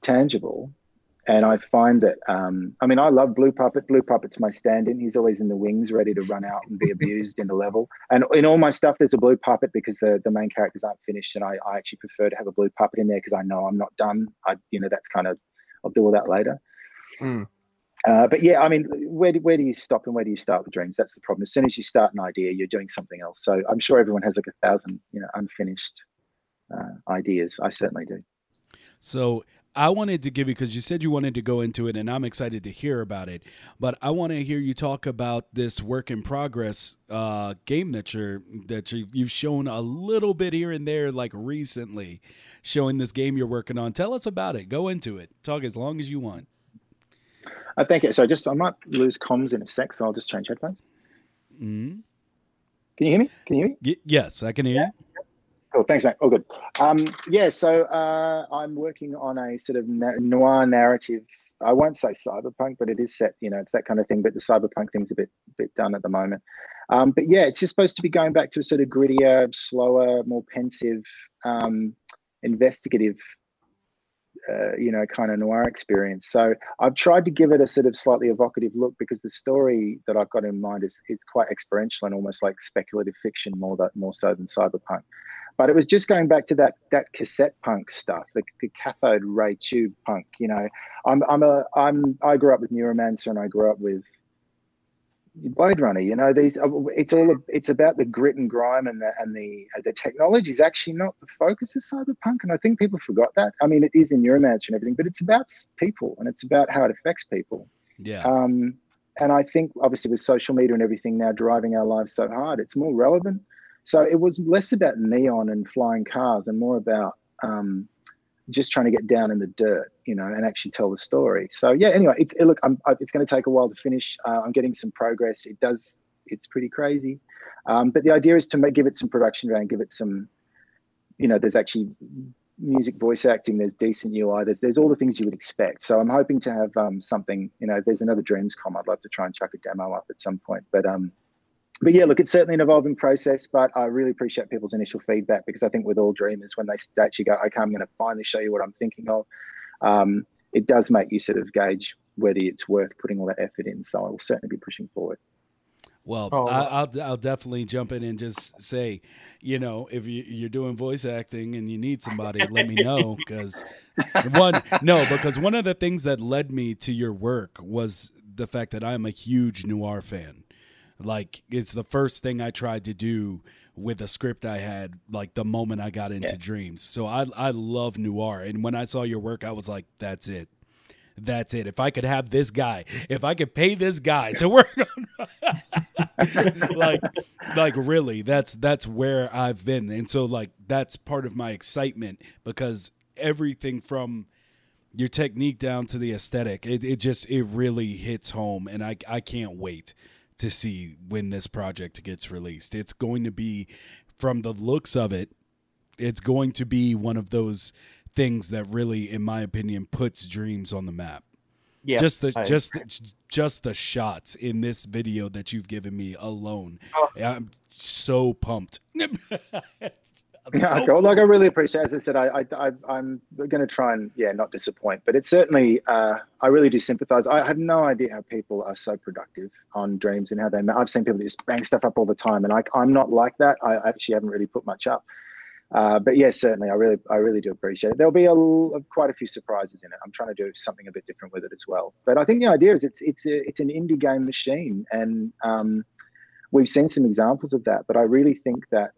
tangible. And I find that, I mean, I love Blue Puppet. Blue Puppet's my stand-in. He's always in the wings, ready to run out and be abused in the level. And in all my stuff, there's a Blue Puppet because the main characters aren't finished. And I actually prefer to have a Blue Puppet in there because I know I'm not done. That's kind of, I'll do all that later. Mm. But yeah, I mean, where do you stop and where do you start with Dreams? That's the problem. As soon as you start an idea, you're doing something else. So I'm sure everyone has like 1,000, you know, unfinished ideas. I certainly do. So I wanted to give you, because you said you wanted to go into it, and I'm excited to hear about it, but I want to hear you talk about this work in progress game that you've shown a little bit here and there, like recently, showing this game you're working on. Tell us about it. Go into it. Talk as long as you want. I think it. So I might lose comms in a sec, so I'll just change headphones. Mm-hmm. Can you hear me? Yes, I can hear you. Cool. Thanks, mate. All good. So I'm working on a sort of noir narrative. I won't say cyberpunk, but it is set, it's that kind of thing. But the cyberpunk thing's a bit done at the moment. But yeah, it's just supposed to be going back to a sort of grittier, slower, more pensive, investigative, kind of noir experience. So I've tried to give it a sort of slightly evocative look, because the story that I've got in mind is quite experiential and almost like speculative fiction more so than cyberpunk. But it was just going back to that cassette punk stuff, the cathode ray tube punk. I grew up with Neuromancer, and I grew up with Blade Runner. It's about the grit and grime, and the technology is actually not the focus of cyberpunk, and I think people forgot that. I mean, it is in Neuromancer and everything, but it's about people, and it's about how it affects people. Yeah. And I think obviously with social media and everything now driving our lives so hard, it's more relevant. So it was less about neon and flying cars and more about just trying to get down in the dirt, and actually tell the story. So yeah, anyway, it's going to take a while to finish. I'm getting some progress. It's pretty crazy. But the idea is to give it some production value, give it some, there's actually music, voice acting, there's decent UI, there's all the things you would expect. So I'm hoping to have something, there's another DreamsCon, I'd love to try and chuck a demo up at some point, But yeah, look, it's certainly an evolving process, but I really appreciate people's initial feedback, because I think with all dreamers, when they actually go, okay, I'm going to finally show you what I'm thinking of, it does make you sort of gauge whether it's worth putting all that effort in. So I will certainly be pushing forward. Well, I'll definitely jump in and just say, if you're doing voice acting and you need somebody, let me know. Because one of the things that led me to your work was the fact that I'm a huge noir fan. Like, it's the first thing I tried to do with a script I had, like, the moment I got into Dreams. So I love noir. And when I saw your work, I was like, that's it. That's it. If I could have this guy, if I could pay this guy to work on like really, that's where I've been. And so, like, that's part of my excitement, because everything from your technique down to the aesthetic, it really hits home, and I can't wait to see when this project gets released. It's going to be, from the looks of it, it's going to be one of those things that really, in my opinion, puts Dreams on the map. Yeah, just the shots in this video that you've given me alone. Oh. I'm so pumped. I really appreciate it. As I said, I'm going to try and not disappoint, but it's certainly, I really do sympathize. I have no idea how people are so productive on Dreams, and how I've seen people just bang stuff up all the time, and I'm not like that. I actually haven't really put much up, but yes, certainly, I really do appreciate it. There'll be quite a few surprises in it. I'm trying to do something a bit different with it as well, but I think the idea is it's an indie game machine, and we've seen some examples of that, but I really think that.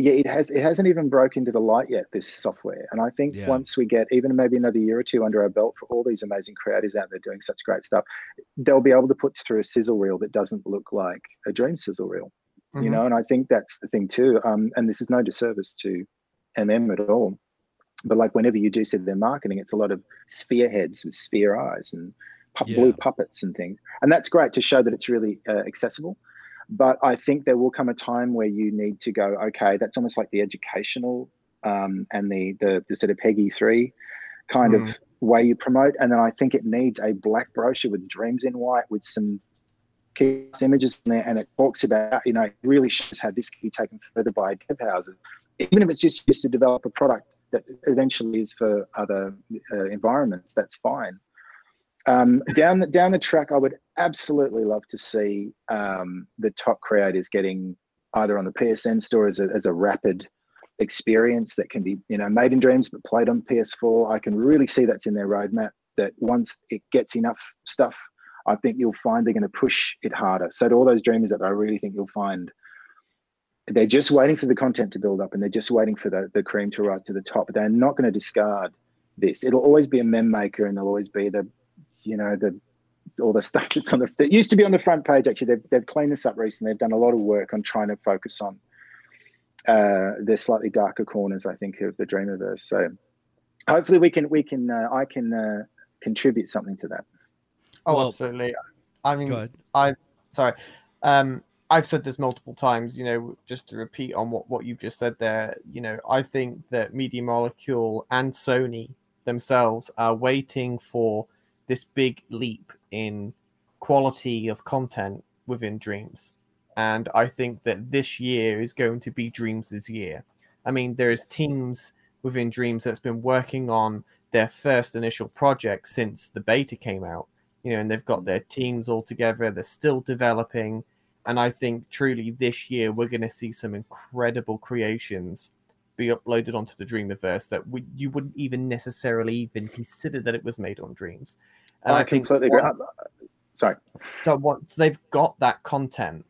It hasn't even broke into the light yet, this software. And I think once we get even maybe another year or two under our belt for all these amazing creators out there doing such great stuff, they'll be able to put through a sizzle reel that doesn't look like a Dream sizzle reel, mm-hmm. And I think that's the thing too. And this is no disservice to MM at all. But like whenever you do see their marketing, it's a lot of sphere heads with sphere eyes and blue puppets and things. And that's great to show that it's really accessible. But I think there will come a time where you need to go, okay, that's almost like the educational and the sort of PEGI 3 kind of way you promote. And then I think it needs a black brochure with Dreams in white with some key images in there. And it talks about, it really shows how this can be taken further by dev houses, even if it's just used to develop a product that eventually is for other environments, that's fine. Down the track, I would absolutely love to see the top creators getting either on the PSN store as a rapid experience that can be, made in Dreams but played on PS4. I can really see that's in their roadmap, that once it gets enough stuff, I think you'll find they're going to push it harder. So to all those dreamers that I really think you'll find, they're just waiting for the content to build up, and they're just waiting for the cream to rise to the top. They're not going to discard this. It'll always be a mem maker, and there'll always be the, you know, the all the stuff that's on the, that used to be on the front page. Actually, they've cleaned this up recently. They've done a lot of work on trying to focus on the slightly darker corners, I think, of the Dreamiverse. So hopefully I can contribute something to that. Oh, well, absolutely. I mean, I've said this multiple times, you know, just to repeat on what you've just said there, you know, I think that Media Molecule and Sony themselves are waiting for this big leap in quality of content within Dreams. And I think that this year is going to be Dreams' year. I mean, there's teams within Dreams that's been working on their first initial project since the beta came out, you know, and they've got their teams all together. They're still developing. And I think truly this year we're going to see some incredible creations be uploaded onto the Dreamiverse that you wouldn't even necessarily even consider that it was made on Dreams. And I completely agree. Sorry. So once they've got that content,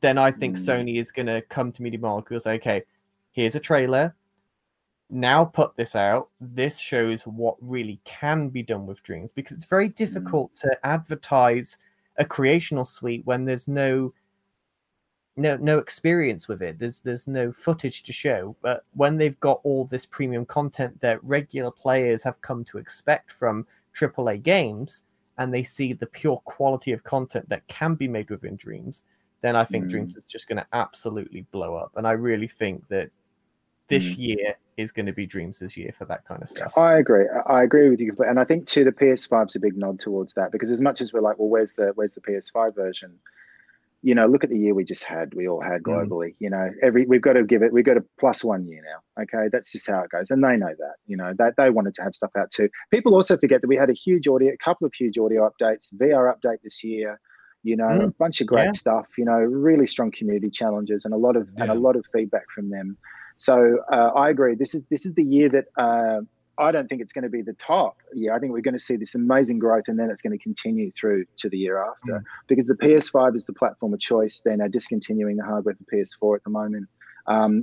then I think Sony is going to come to Media Molecule and say, okay, here's a trailer. Now put this out. This shows what really can be done with Dreams, because it's very difficult to advertise a creational suite when there's no experience with it. There's no footage to show. But when they've got all this premium content that regular players have come to expect from AAA games, and they see the pure quality of content that can be made within Dreams, then I think Dreams is just going to absolutely blow up. And I really think that this year is going to be Dreams' year for that kind of stuff. I agree with you. And I think too, the PS5's a big nod towards that, because as much as we're like, well, where's the PS5 version? You know, look at the year we all had globally. You know, we've got a +1 year now. Okay, that's just how it goes, and they know that. You know, that they wanted to have stuff out too. People also forget that we had a couple of huge audio updates, VR update this year. You know, a bunch of great stuff. You know, really strong community challenges and a lot of feedback from them. So I agree. This is the year that I don't think it's going to be the top year. I think we're going to see this amazing growth, and then it's going to continue through to the year after, because the PS5 is the platform of choice. They're now discontinuing the hardware for PS4 at the moment.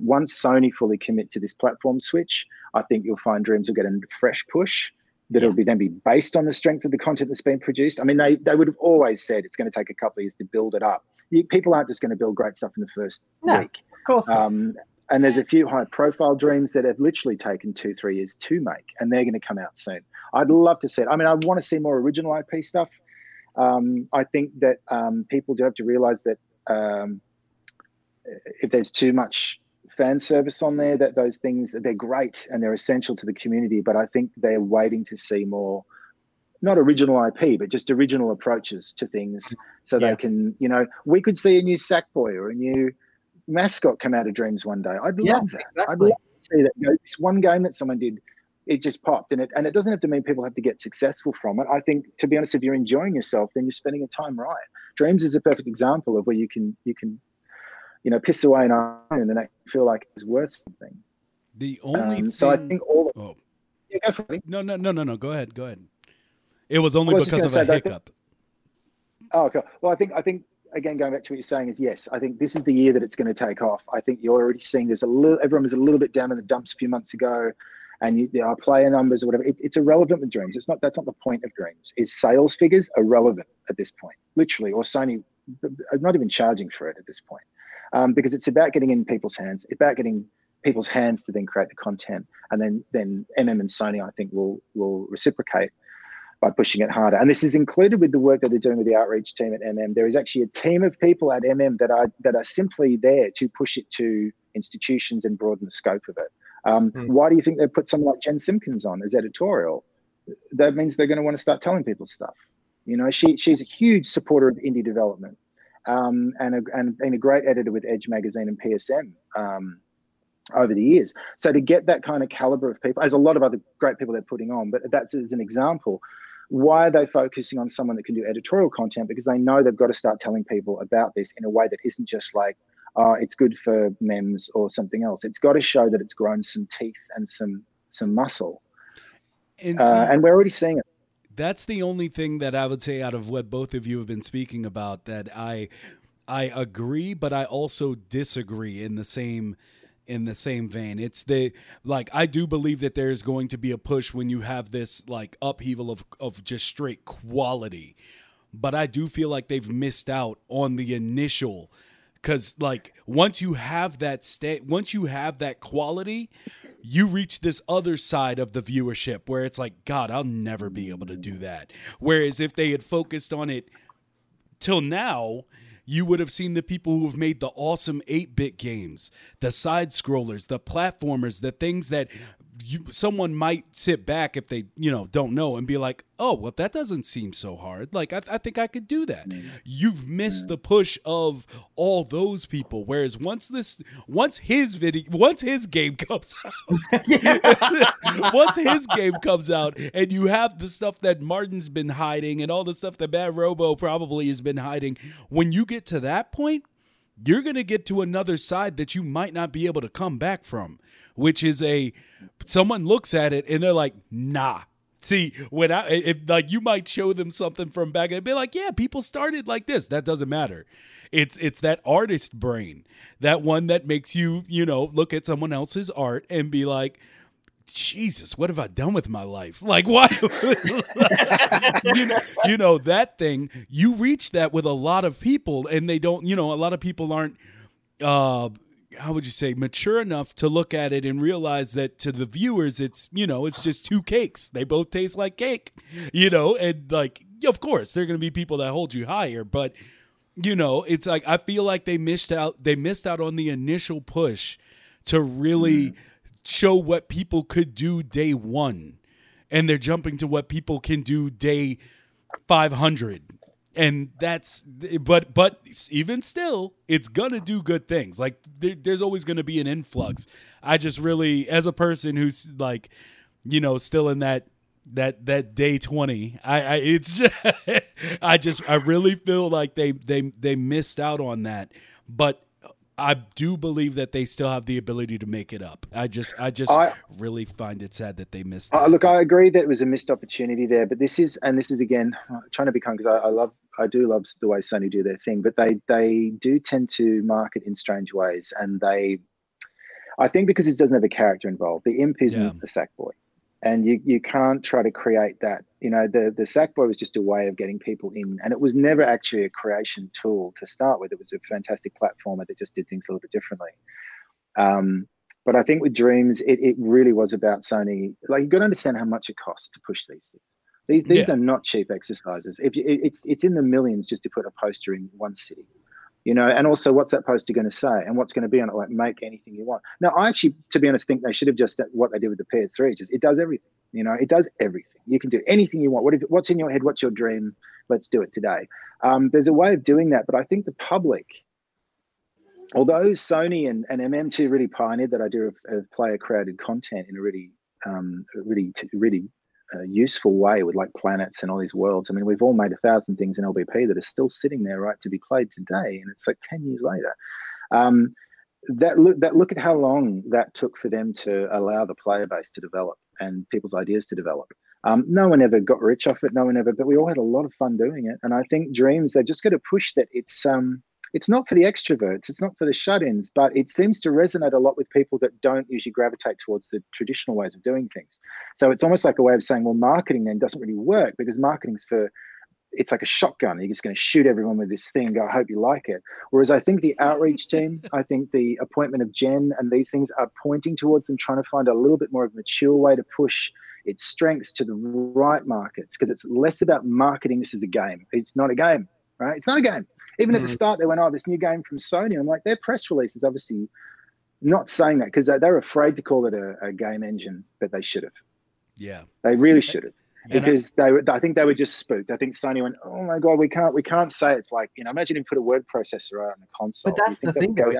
Once Sony fully commit to this platform switch, I think you'll find Dreams will get a fresh push. That'll be based on the strength of the content that's been produced. I mean, they would have always said it's going to take a couple of years to build it up. People aren't just going to build great stuff in the first week. Of course not. And there's a few high-profile Dreams that have literally taken 2-3 years to make, and they're going to come out soon. I'd love to see it. I mean, I want to see more original IP stuff. I think that people do have to realise that if there's too much fan service on there, that those things, they're great and they're essential to the community, but I think they're waiting to see more, not original IP, but just original approaches to things, so they can, you know, we could see a new Sackboy or a new mascot come out of Dreams one day. I'd love that. Exactly. I'd love to see that. You know, this one game that someone did, it just popped, and it doesn't have to mean people have to get successful from it. I think, to be honest, if you're enjoying yourself, then you're spending your time right. Dreams is a perfect example of where you can, you know, piss away an iron and actually feel like it's worth something. The only thing... So I think all of... Oh. Yeah, go for it. No. Go ahead. It was only because of a hiccup. Oh, okay. Well, I think. Again, going back to what you're saying is, yes, I think this is the year that it's going to take off. I think you're already seeing everyone was a little bit down in the dumps a few months ago, and our player numbers or whatever, it's irrelevant with Dreams. That's not the point of Dreams. Is sales figures irrelevant at this point, literally, or Sony are not even charging for it at this point, because it's about getting in people's hands, about getting people's hands to then create the content, and then MM and Sony, I think, will reciprocate by pushing it harder. And this is included with the work that they're doing with the outreach team at MM. There is actually a team of people at MM that are simply there to push it to institutions and broaden the scope of it. Why do you think they put someone like Jen Simpkins on as editorial? That means they're going to want to start telling people stuff. You know, she's a huge supporter of indie development, and a great editor with Edge magazine and PSM over the years. So to get that kind of caliber of people, as a lot of other great people they're putting on, but that's as an example. Why are they focusing on someone that can do editorial content? Because they know they've got to start telling people about this in a way that isn't just like, it's good for memes or something else. It's got to show that it's grown some teeth and some muscle. And we're already seeing it. That's the only thing that I would say out of what both of you have been speaking about that I agree, but I also disagree in the same in the same vein. It's the, like, I do believe that there's going to be a push when you have this like upheaval of just straight quality. But I do feel like they've missed out on the initial, because like once you have that once you have that quality, you reach this other side of the viewership where it's like, God, I'll never be able to do that. Whereas if they had focused on it till now, you would have seen the people who have made the awesome 8-bit games, the side-scrollers, the platformers, the things that someone might sit back if they, you know, don't know and be like, oh, well, that doesn't seem so hard. Like, I think I could do that. You've missed the push of all those people. Whereas once his game comes out, once his game comes out and you have the stuff that Martin's been hiding and all the stuff that Bad Robo probably has been hiding, when you get to that point, you're going to get to another side that you might not be able to come back from, which is someone looks at it and they're like, nah. See, you might show them something from back and be like, yeah, people started like this. That doesn't matter. It's that artist brain, that one that makes you, you know, look at someone else's art and be like, Jesus, what have I done with my life? Like, why? you know, that thing, you reach that with a lot of people, and they don't, you know, a lot of people aren't, how would you say, mature enough to look at it and realize that to the viewers, it's, you know, it's just two cakes. They both taste like cake, you know, and like, of course, there are going to be people that hold you higher, but, you know, it's like, I feel like they missed out on the initial push to really show what people could do day one, and they're jumping to what people can do day 500. And that's, but even still, it's going to do good things. Like there's always going to be an influx. I just really, as a person who's like, you know, still in that day 20, I really feel like they missed out on that, but I do believe that they still have the ability to make it up. I really find it sad that they missed it. Look, I agree that it was a missed opportunity there, but this is again, trying to be kind, because I do love the way Sony do their thing, but they do tend to market in strange ways. And I think because it doesn't have a character involved, the imp isn't a Sackboy, and you can't try to create that, you know, the Sackboy was just a way of getting people in, and it was never actually a creation tool to start with. It was a fantastic platformer that just did things a little bit differently. But I think with Dreams, it really was about Sony. Like, you've got to understand how much it costs to push these things. These are not cheap exercises. It's in the millions just to put a poster in one city, you know, and also what's that poster going to say and what's going to be on it? Like, make anything you want. Now, I actually, to be honest, think they should have just done what they did with the PS3, just it does everything. You know, it does everything. You can do anything you want. What's in your head? What's your dream? Let's do it today. There's a way of doing that, but I think the public, although Sony and MM2 really pioneered that idea of player-created content in a really useful way with like planets and all these worlds. I mean, we've all made 1,000 things in LBP that are still sitting there, right, to be played today, and it's like 10 years later. That look at how long that took for them to allow the player base to develop and people's ideas to develop. No one ever got rich off it. No one ever, but we all had a lot of fun doing it. And I think Dreams, they're just going to push that. It's not for the extroverts. It's not for the shut-ins, but it seems to resonate a lot with people that don't usually gravitate towards the traditional ways of doing things. So it's almost like a way of saying, well, marketing then doesn't really work, because marketing's for, it's like a shotgun. You're just going to shoot everyone with this thing. I hope you like it. Whereas I think the outreach team, I think the appointment of Jen and these things are pointing towards them, trying to find a little bit more of a mature way to push its strengths to the right markets, because it's less about marketing. This is a game. It's not a game, right? It's not a game. Even at the start, they went, oh, this new game from Sony. I'm like, their press release is obviously not saying that, because they're afraid to call it a game engine, but they should have. Yeah. They really should have. Because I think they were just spooked. I think Sony went, oh my God, we can't say it's like, you know, imagine you put a word processor out on a console. But that's the thing, though.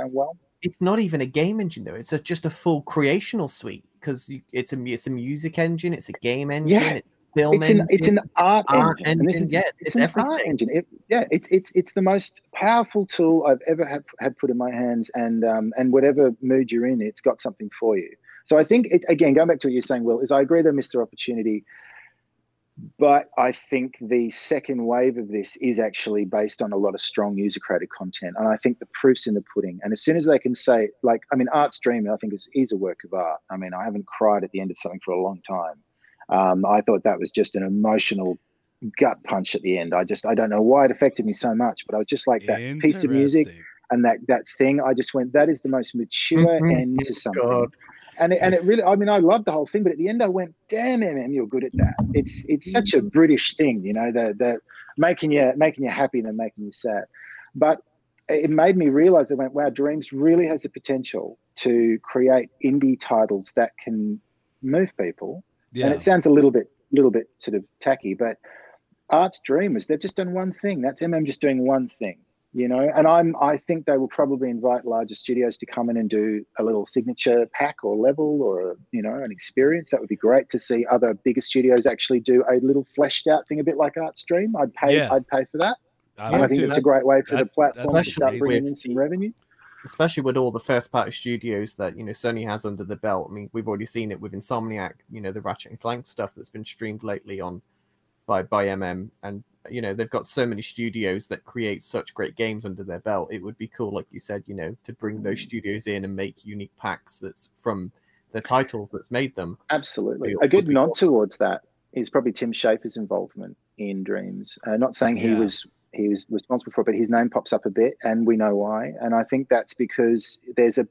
It's not even a game engine, though. It's just a full creational suite, because it's a music engine, it's a game engine, it's a film engine. It's an art engine. And this is, it's an art engine. It's the most powerful tool I've ever had put in my hands, and whatever mood you're in, it's got something for you. So I think, going back to what you're saying, Will, is I agree they missed their opportunity. But I think the second wave of this is actually based on a lot of strong user-created content. And I think the proof's in the pudding. And as soon as they can say, like, I mean, Art Streaming, I think is a work of art. I mean, I haven't cried at the end of something for a long time. I thought that was just an emotional gut punch at the end. I don't know why it affected me so much, but I was just like, that piece of music and that thing, I just went, that is the most mature end to something. God. And it really, I mean, I loved the whole thing, but at the end I went, damn, you're good at that. It's such a British thing, you know, the making you happy and then making you sad. But it made me realize, I went, wow, Dreams really has the potential to create indie titles that can move people. Yeah. And it sounds a little bit sort of tacky, but Art's Dreamers, they've just done one thing. That's MM just doing one thing. You know, and I think they will probably invite larger studios to come in and do a little signature pack or level or, you know, an experience. That would be great to see other bigger studios actually do a little fleshed out thing, a bit like ArtStream. I'd pay for that. I think it's a great way for the platform to start bringing in some revenue. Especially with all the first-party studios that, you know, Sony has under the belt. I mean, we've already seen it with Insomniac, you know, the Ratchet and Clank stuff that's been streamed lately on by MM. And, you know, they've got so many studios that create such great games under their belt. It would be cool, like you said, you know, to bring those studios in and make unique packs that's from the titles that's made them. Absolutely. A good nod towards that is probably Tim Schafer's involvement in Dreams. Not saying he was responsible for it, but his name pops up a bit, and we know why. And I think that's because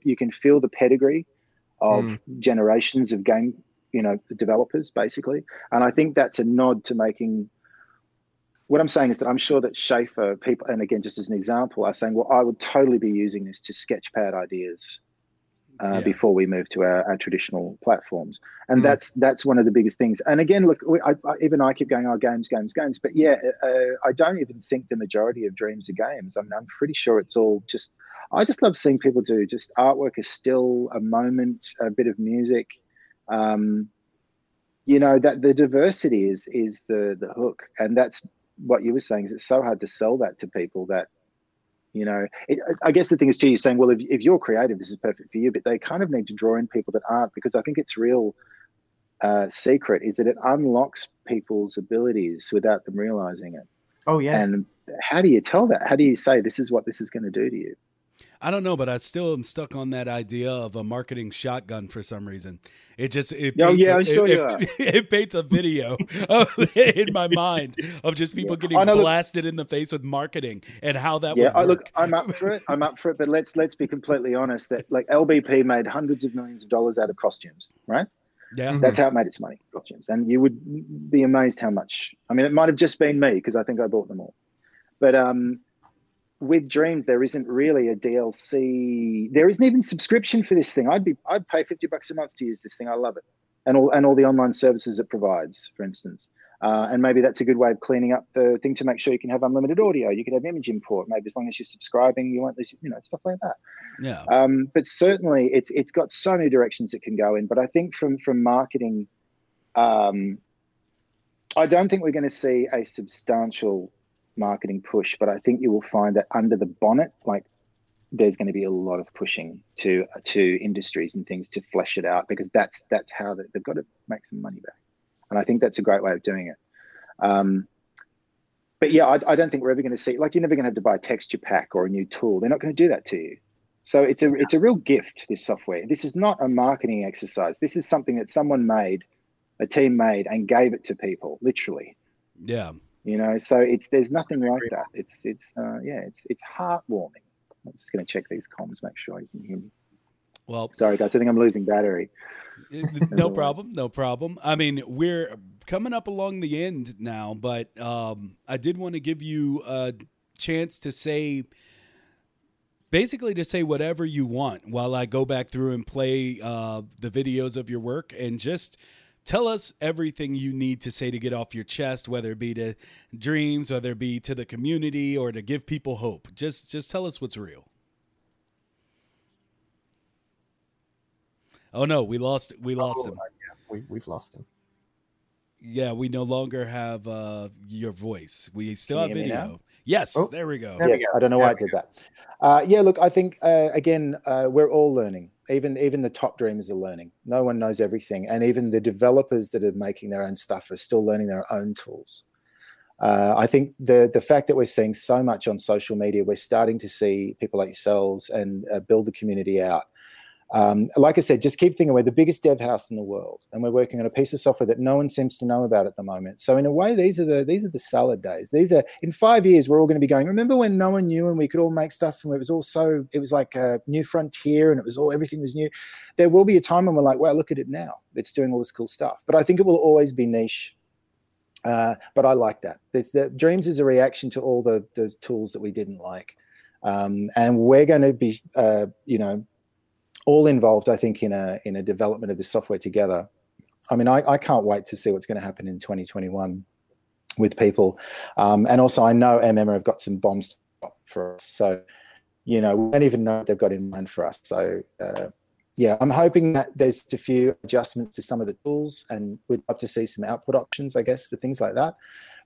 you can feel the pedigree of generations of game, you know, developers basically. And I think that's a nod to making. What I'm saying is that I'm sure that Schafer people, and again, just as an example, are saying, well, I would totally be using this to sketchpad ideas before we move to our traditional platforms. And that's one of the biggest things. And again, look, I keep going, oh, games. But yeah, I don't even think the majority of Dreams are games. I mean, I'm pretty sure it's all just, I just love seeing people do just artwork is still a moment, a bit of music. You know, that the diversity is the hook. And that's what you were saying, is it's so hard to sell that to people that, you know, I guess the thing is too, you're saying, well, if you're creative, this is perfect for you, but they kind of need to draw in people that aren't, because I think its real secret is that it unlocks people's abilities without them realizing it. Oh, yeah. And how do you tell that? How do you say this is what this is going to do to you? I don't know, but I still am stuck on that idea of a marketing shotgun for some reason. It paints a video in my mind of just people getting blasted in the face with marketing and how that would work. Look, I'm up for it, but let's be completely honest that, like, LBP made hundreds of millions of dollars out of costumes, right? Yeah. That's how it made its money, costumes. And you would be amazed how much. I mean, it might have just been me because I think I bought them all. But with Dreams, there isn't really a DLC. There isn't even subscription for this thing. I'd pay $50 a month to use this thing. I love it, and all the online services it provides, for instance. And maybe that's a good way of cleaning up the thing to make sure you can have unlimited audio. You can have image import. Maybe as long as you're subscribing, you want this, you know, stuff like that. Yeah. But certainly, it's got so many directions it can go in. But I think from marketing, I don't think we're going to see a substantial marketing push, but I think you will find that under the bonnet, like, there's going to be a lot of pushing to industries and things to flesh it out, because that's how they've got to make some money back. And I think that's a great way of doing it. But yeah, I don't think we're ever going to see, like, you're never going to have to buy a texture pack or a new tool. They're not going to do that to you. So it's a real gift, this software. This is not a marketing exercise. This is something that someone made, a team made, and gave it to people, literally. Yeah. You know, so there's nothing like that. It's heartwarming. I'm just going to check these comms, make sure you can hear me. Well, sorry guys, I think I'm losing battery. No problem. I mean, we're coming up along the end now, but I did want to give you a chance to say, basically to say whatever you want while I go back through and play the videos of your work, and just tell us everything you need to say to get off your chest, whether it be to Dreams, whether it be to the community, or to give people hope. Just tell us what's real. Oh no, we lost him. Yeah, we've lost him. Yeah, we no longer have your voice. We still have video. Yes, oh, there we go. Yes, I don't know why I did that. Yeah, look, I think, again, we're all learning. Even the top dreamers are learning. No one knows everything. And even the developers that are making their own stuff are still learning their own tools. I think the fact that we're seeing so much on social media, we're starting to see people like yourselves and build the community out. Like I said, just keep thinking, we're the biggest dev house in the world, and we're working on a piece of software that no one seems to know about at the moment. So in a way, these are the salad days. These are, in 5 years, we're all going to be going, remember when no one knew and we could all make stuff and it was like a new frontier and everything was new. There will be a time when we're like, wow, look at it now. It's doing all this cool stuff. But I think it will always be niche. But I like that. Dreams is a reaction to all the tools that we didn't like. And we're going to be, all involved, I think, in a development of the software together. I mean, I can't wait to see what's going to happen in 2021 with people. And also, I know Emma have got some bombs for us. So, we don't even know what they've got in mind for us. So, I'm hoping that there's a few adjustments to some of the tools, and we'd love to see some output options, I guess, for things like that.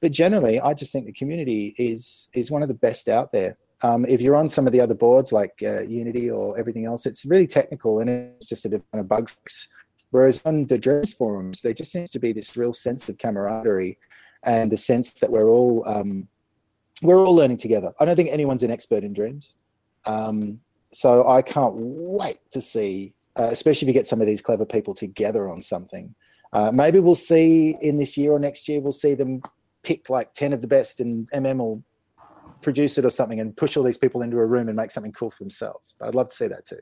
But generally, I just think the community is one of the best out there. If you're on some of the other boards like Unity or everything else, it's really technical and it's just a kind of bug fix. Whereas on the Dreams forums, there just seems to be this real sense of camaraderie and the sense that we're all learning together. I don't think anyone's an expert in Dreams. So I can't wait to see, especially if you get some of these clever people together on something. Maybe we'll see in this year or next year, we'll see them pick like 10 of the best and MM will produce it or something and push all these people into a room and make something cool for themselves. But I'd love to see that too.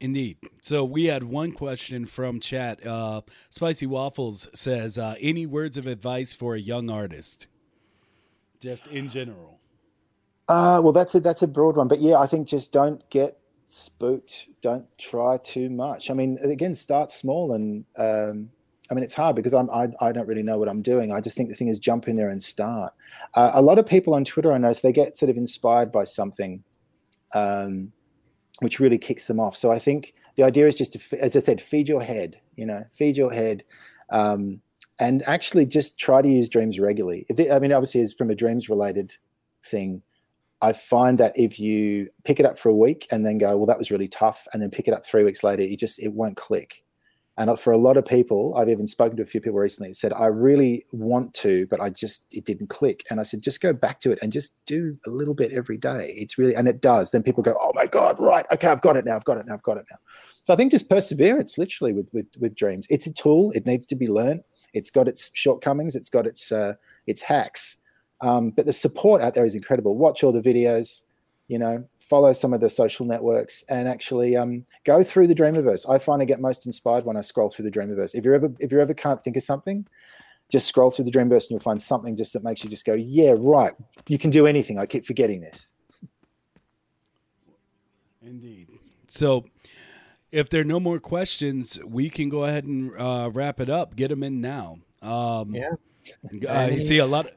Indeed. So we had one question from chat. Spicy Waffles says, any words of advice for a young artist? Just in general. Well, that's a broad one. But yeah, I think just don't get spooked. Don't try too much. I mean, again, start small and, I mean, it's hard because I don't really know what I'm doing. I just think the thing is jump in there and start. A lot of people on Twitter, I notice, they get sort of inspired by something which really kicks them off. So I think the idea is just to, as I said, feed your head and actually just try to use Dreams regularly. Obviously, it's from a Dreams-related thing. I find that if you pick it up for a week and then go, well, that was really tough, and then pick it up 3 weeks later, it won't click. And for a lot of people, I've even spoken to a few people recently that said, I really want to, but it didn't click. And I said, just go back to it and just do a little bit every day. And it does. Then people go, oh my God, right. Okay, I've got it now. So I think just perseverance, literally, with Dreams. It's a tool. It needs to be learned. It's got its shortcomings. It's got its hacks. But the support out there is incredible. Watch all the videos, follow some of the social networks and actually go through the Dreamiverse. I find I get most inspired when I scroll through the Dreamiverse. If you ever can't think of something, just scroll through the Dreamiverse and you'll find something just that makes you just go, yeah, right, you can do anything. I keep forgetting this. Indeed. So if there are no more questions, we can go ahead and wrap it up. Get them in now. I see a lot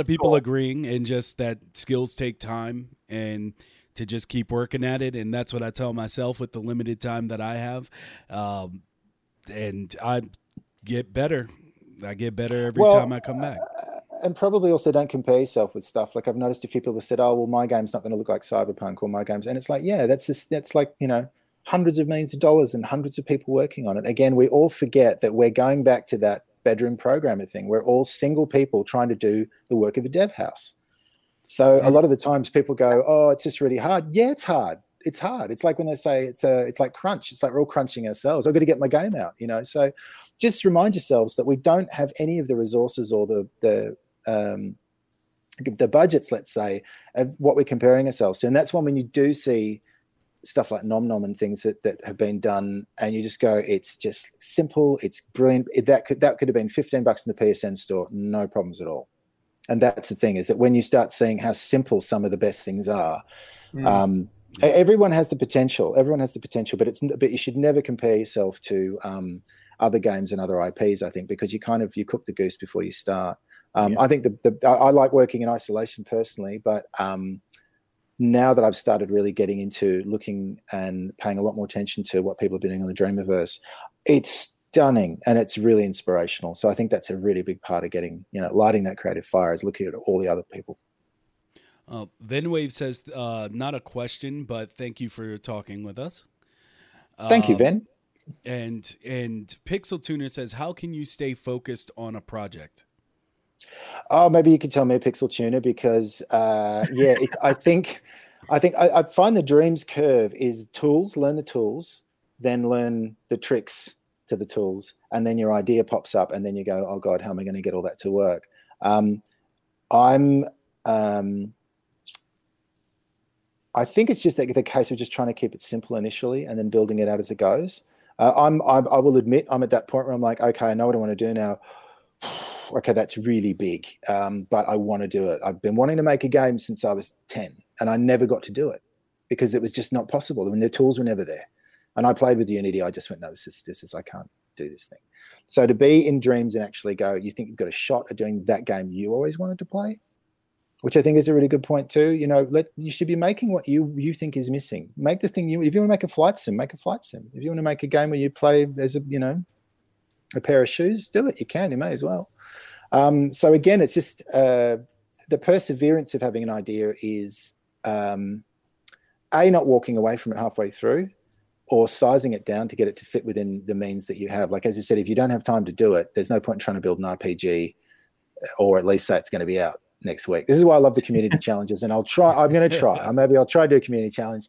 of people agreeing and just that skills take time and to just keep working at it. And that's what I tell myself with the limited time that I have. And I get better. I get better every time I come back. And probably also don't compare yourself with stuff. Like I've noticed a few people have said, oh, well, my game's not going to look like Cyberpunk or my game's. And it's like, yeah, that's like, hundreds of millions of dollars and hundreds of people working on it. Again, we all forget that we're going back to that bedroom programmer thing. We're all single people trying to do the work of a dev house. So a lot of the times people go, oh, it's just really hard. Yeah, it's hard. It's hard. It's like when they say it's like crunch. It's like we're all crunching ourselves. I've got to get my game out. So just remind yourselves that we don't have any of the resources or the budgets, let's say, of what we're comparing ourselves to. And that's when you do see stuff like Nom Nom and things that have been done and you just go, it's just simple, it's brilliant. That could have been $15 in the PSN store, no problems at all. And that's the thing, is that when you start seeing how simple some of the best things are, everyone has the potential, but you should never compare yourself to other games and other IPs, I think, because you cook the goose before you start. I think I like working in isolation personally, but now that I've started really getting into looking and paying a lot more attention to what people are doing on the Dreamiverse, it's stunning, and it's really inspirational. So I think that's a really big part of getting, you know, lighting that creative fire is looking at all the other people. Venwave says, not a question, but thank you for talking with us. Thank you, Ven. And Pixel Tuner says, how can you stay focused on a project? Oh, maybe you could tell me, Pixel Tuner, because I find the dreams curve is tools, learn the tools, then learn the tricks to the tools, and then your idea pops up, and then you go, oh God, how am I going to get all that to work? I think it's just the case of just trying to keep it simple initially, and then building it out as it goes. I will admit, I'm at that point where I'm like, okay, I know what I want to do now. Okay, that's really big, but I want to do it. I've been wanting to make a game since I was 10, and I never got to do it because it was just not possible. I mean, the tools were never there. And I played with Unity. I just went, no, this is I can't do this thing. So to be in Dreams and actually go, you think you've got a shot at doing that game you always wanted to play, which I think is a really good point too. You know, you should be making what you think is missing. Make the thing if you want to make a flight sim, make a flight sim. If you want to make a game where you play as a pair of shoes, do it. You can, you may as well. So again, it's just the perseverance of having an idea is not walking away from it halfway through, or sizing it down to get it to fit within the means that you have. Like, as I said, if you don't have time to do it, there's no point in trying to build an RPG, or at least say it's going to be out next week. This is why I love the community challenges, and I'll try to do a community challenge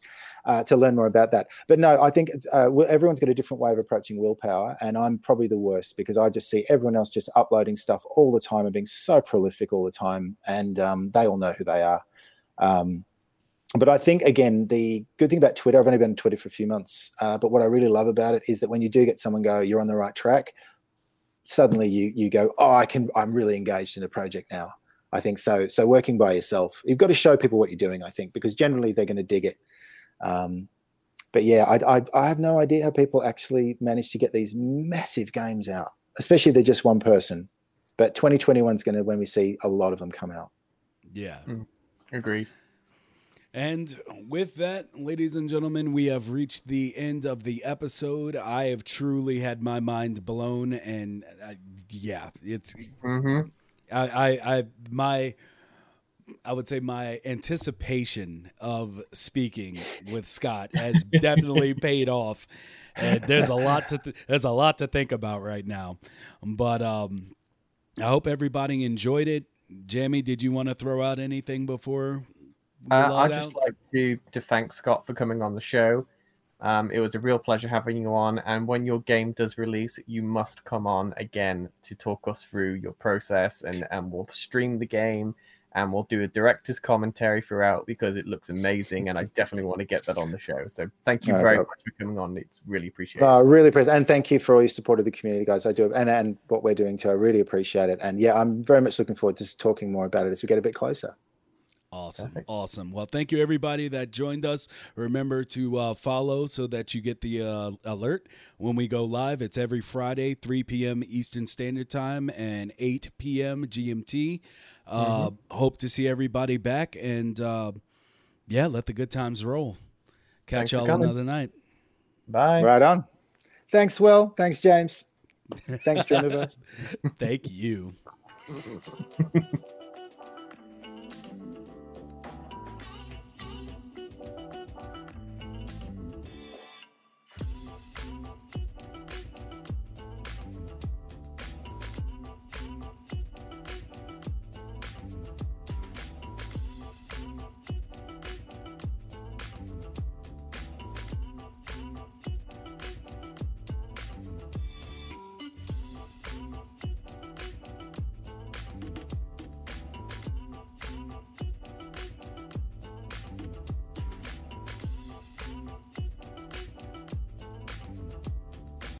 to learn more about that. But no, I think everyone's got a different way of approaching willpower, and I'm probably the worst because I just see everyone else just uploading stuff all the time and being so prolific all the time, and they all know who they are. But I think, again, the good thing about Twitter, I've only been on Twitter for a few months, but what I really love about it is that when you do get someone go, you're on the right track, suddenly you go, oh, I'm really engaged in a project now. I think so. So working by yourself, you've got to show people what you're doing, I think, because generally they're going to dig it. But yeah, I have no idea how people actually manage to get these massive games out, especially if they're just one person. But 2021 is when we see a lot of them come out. Yeah. Agreed. And with that, ladies and gentlemen, we have reached the end of the episode. I have truly had my mind blown, and it's... Mm-hmm. I would say my anticipation of speaking with Scott has definitely paid off. And there's a lot to think about right now, but I hope everybody enjoyed it. Jamie, did you want to throw out anything before? I'd just like to thank Scott for coming on the show. It was a real pleasure having you on, and when your game does release, you must come on again to talk us through your process, and we'll stream the game, and we'll do a director's commentary throughout because it looks amazing, and I definitely want to get that on the show. So thank you very much for coming on. It's really appreciated. Really appreciate it. And thank you for all your support of the community, guys. I do, and what we're doing too. I really appreciate it. And yeah, I'm very much looking forward to talking more about it as we get a bit closer. Awesome. Well, thank you, everybody that joined us. Remember to follow so that you get the alert when we go live. It's every Friday, 3 p.m. Eastern Standard Time and 8 p.m. GMT. Hope to see everybody back. And, let the good times roll. Catch y'all another night. Bye. Right on. Thanks, Will. Thanks, James. Thanks, Dreamiverse. Thank you.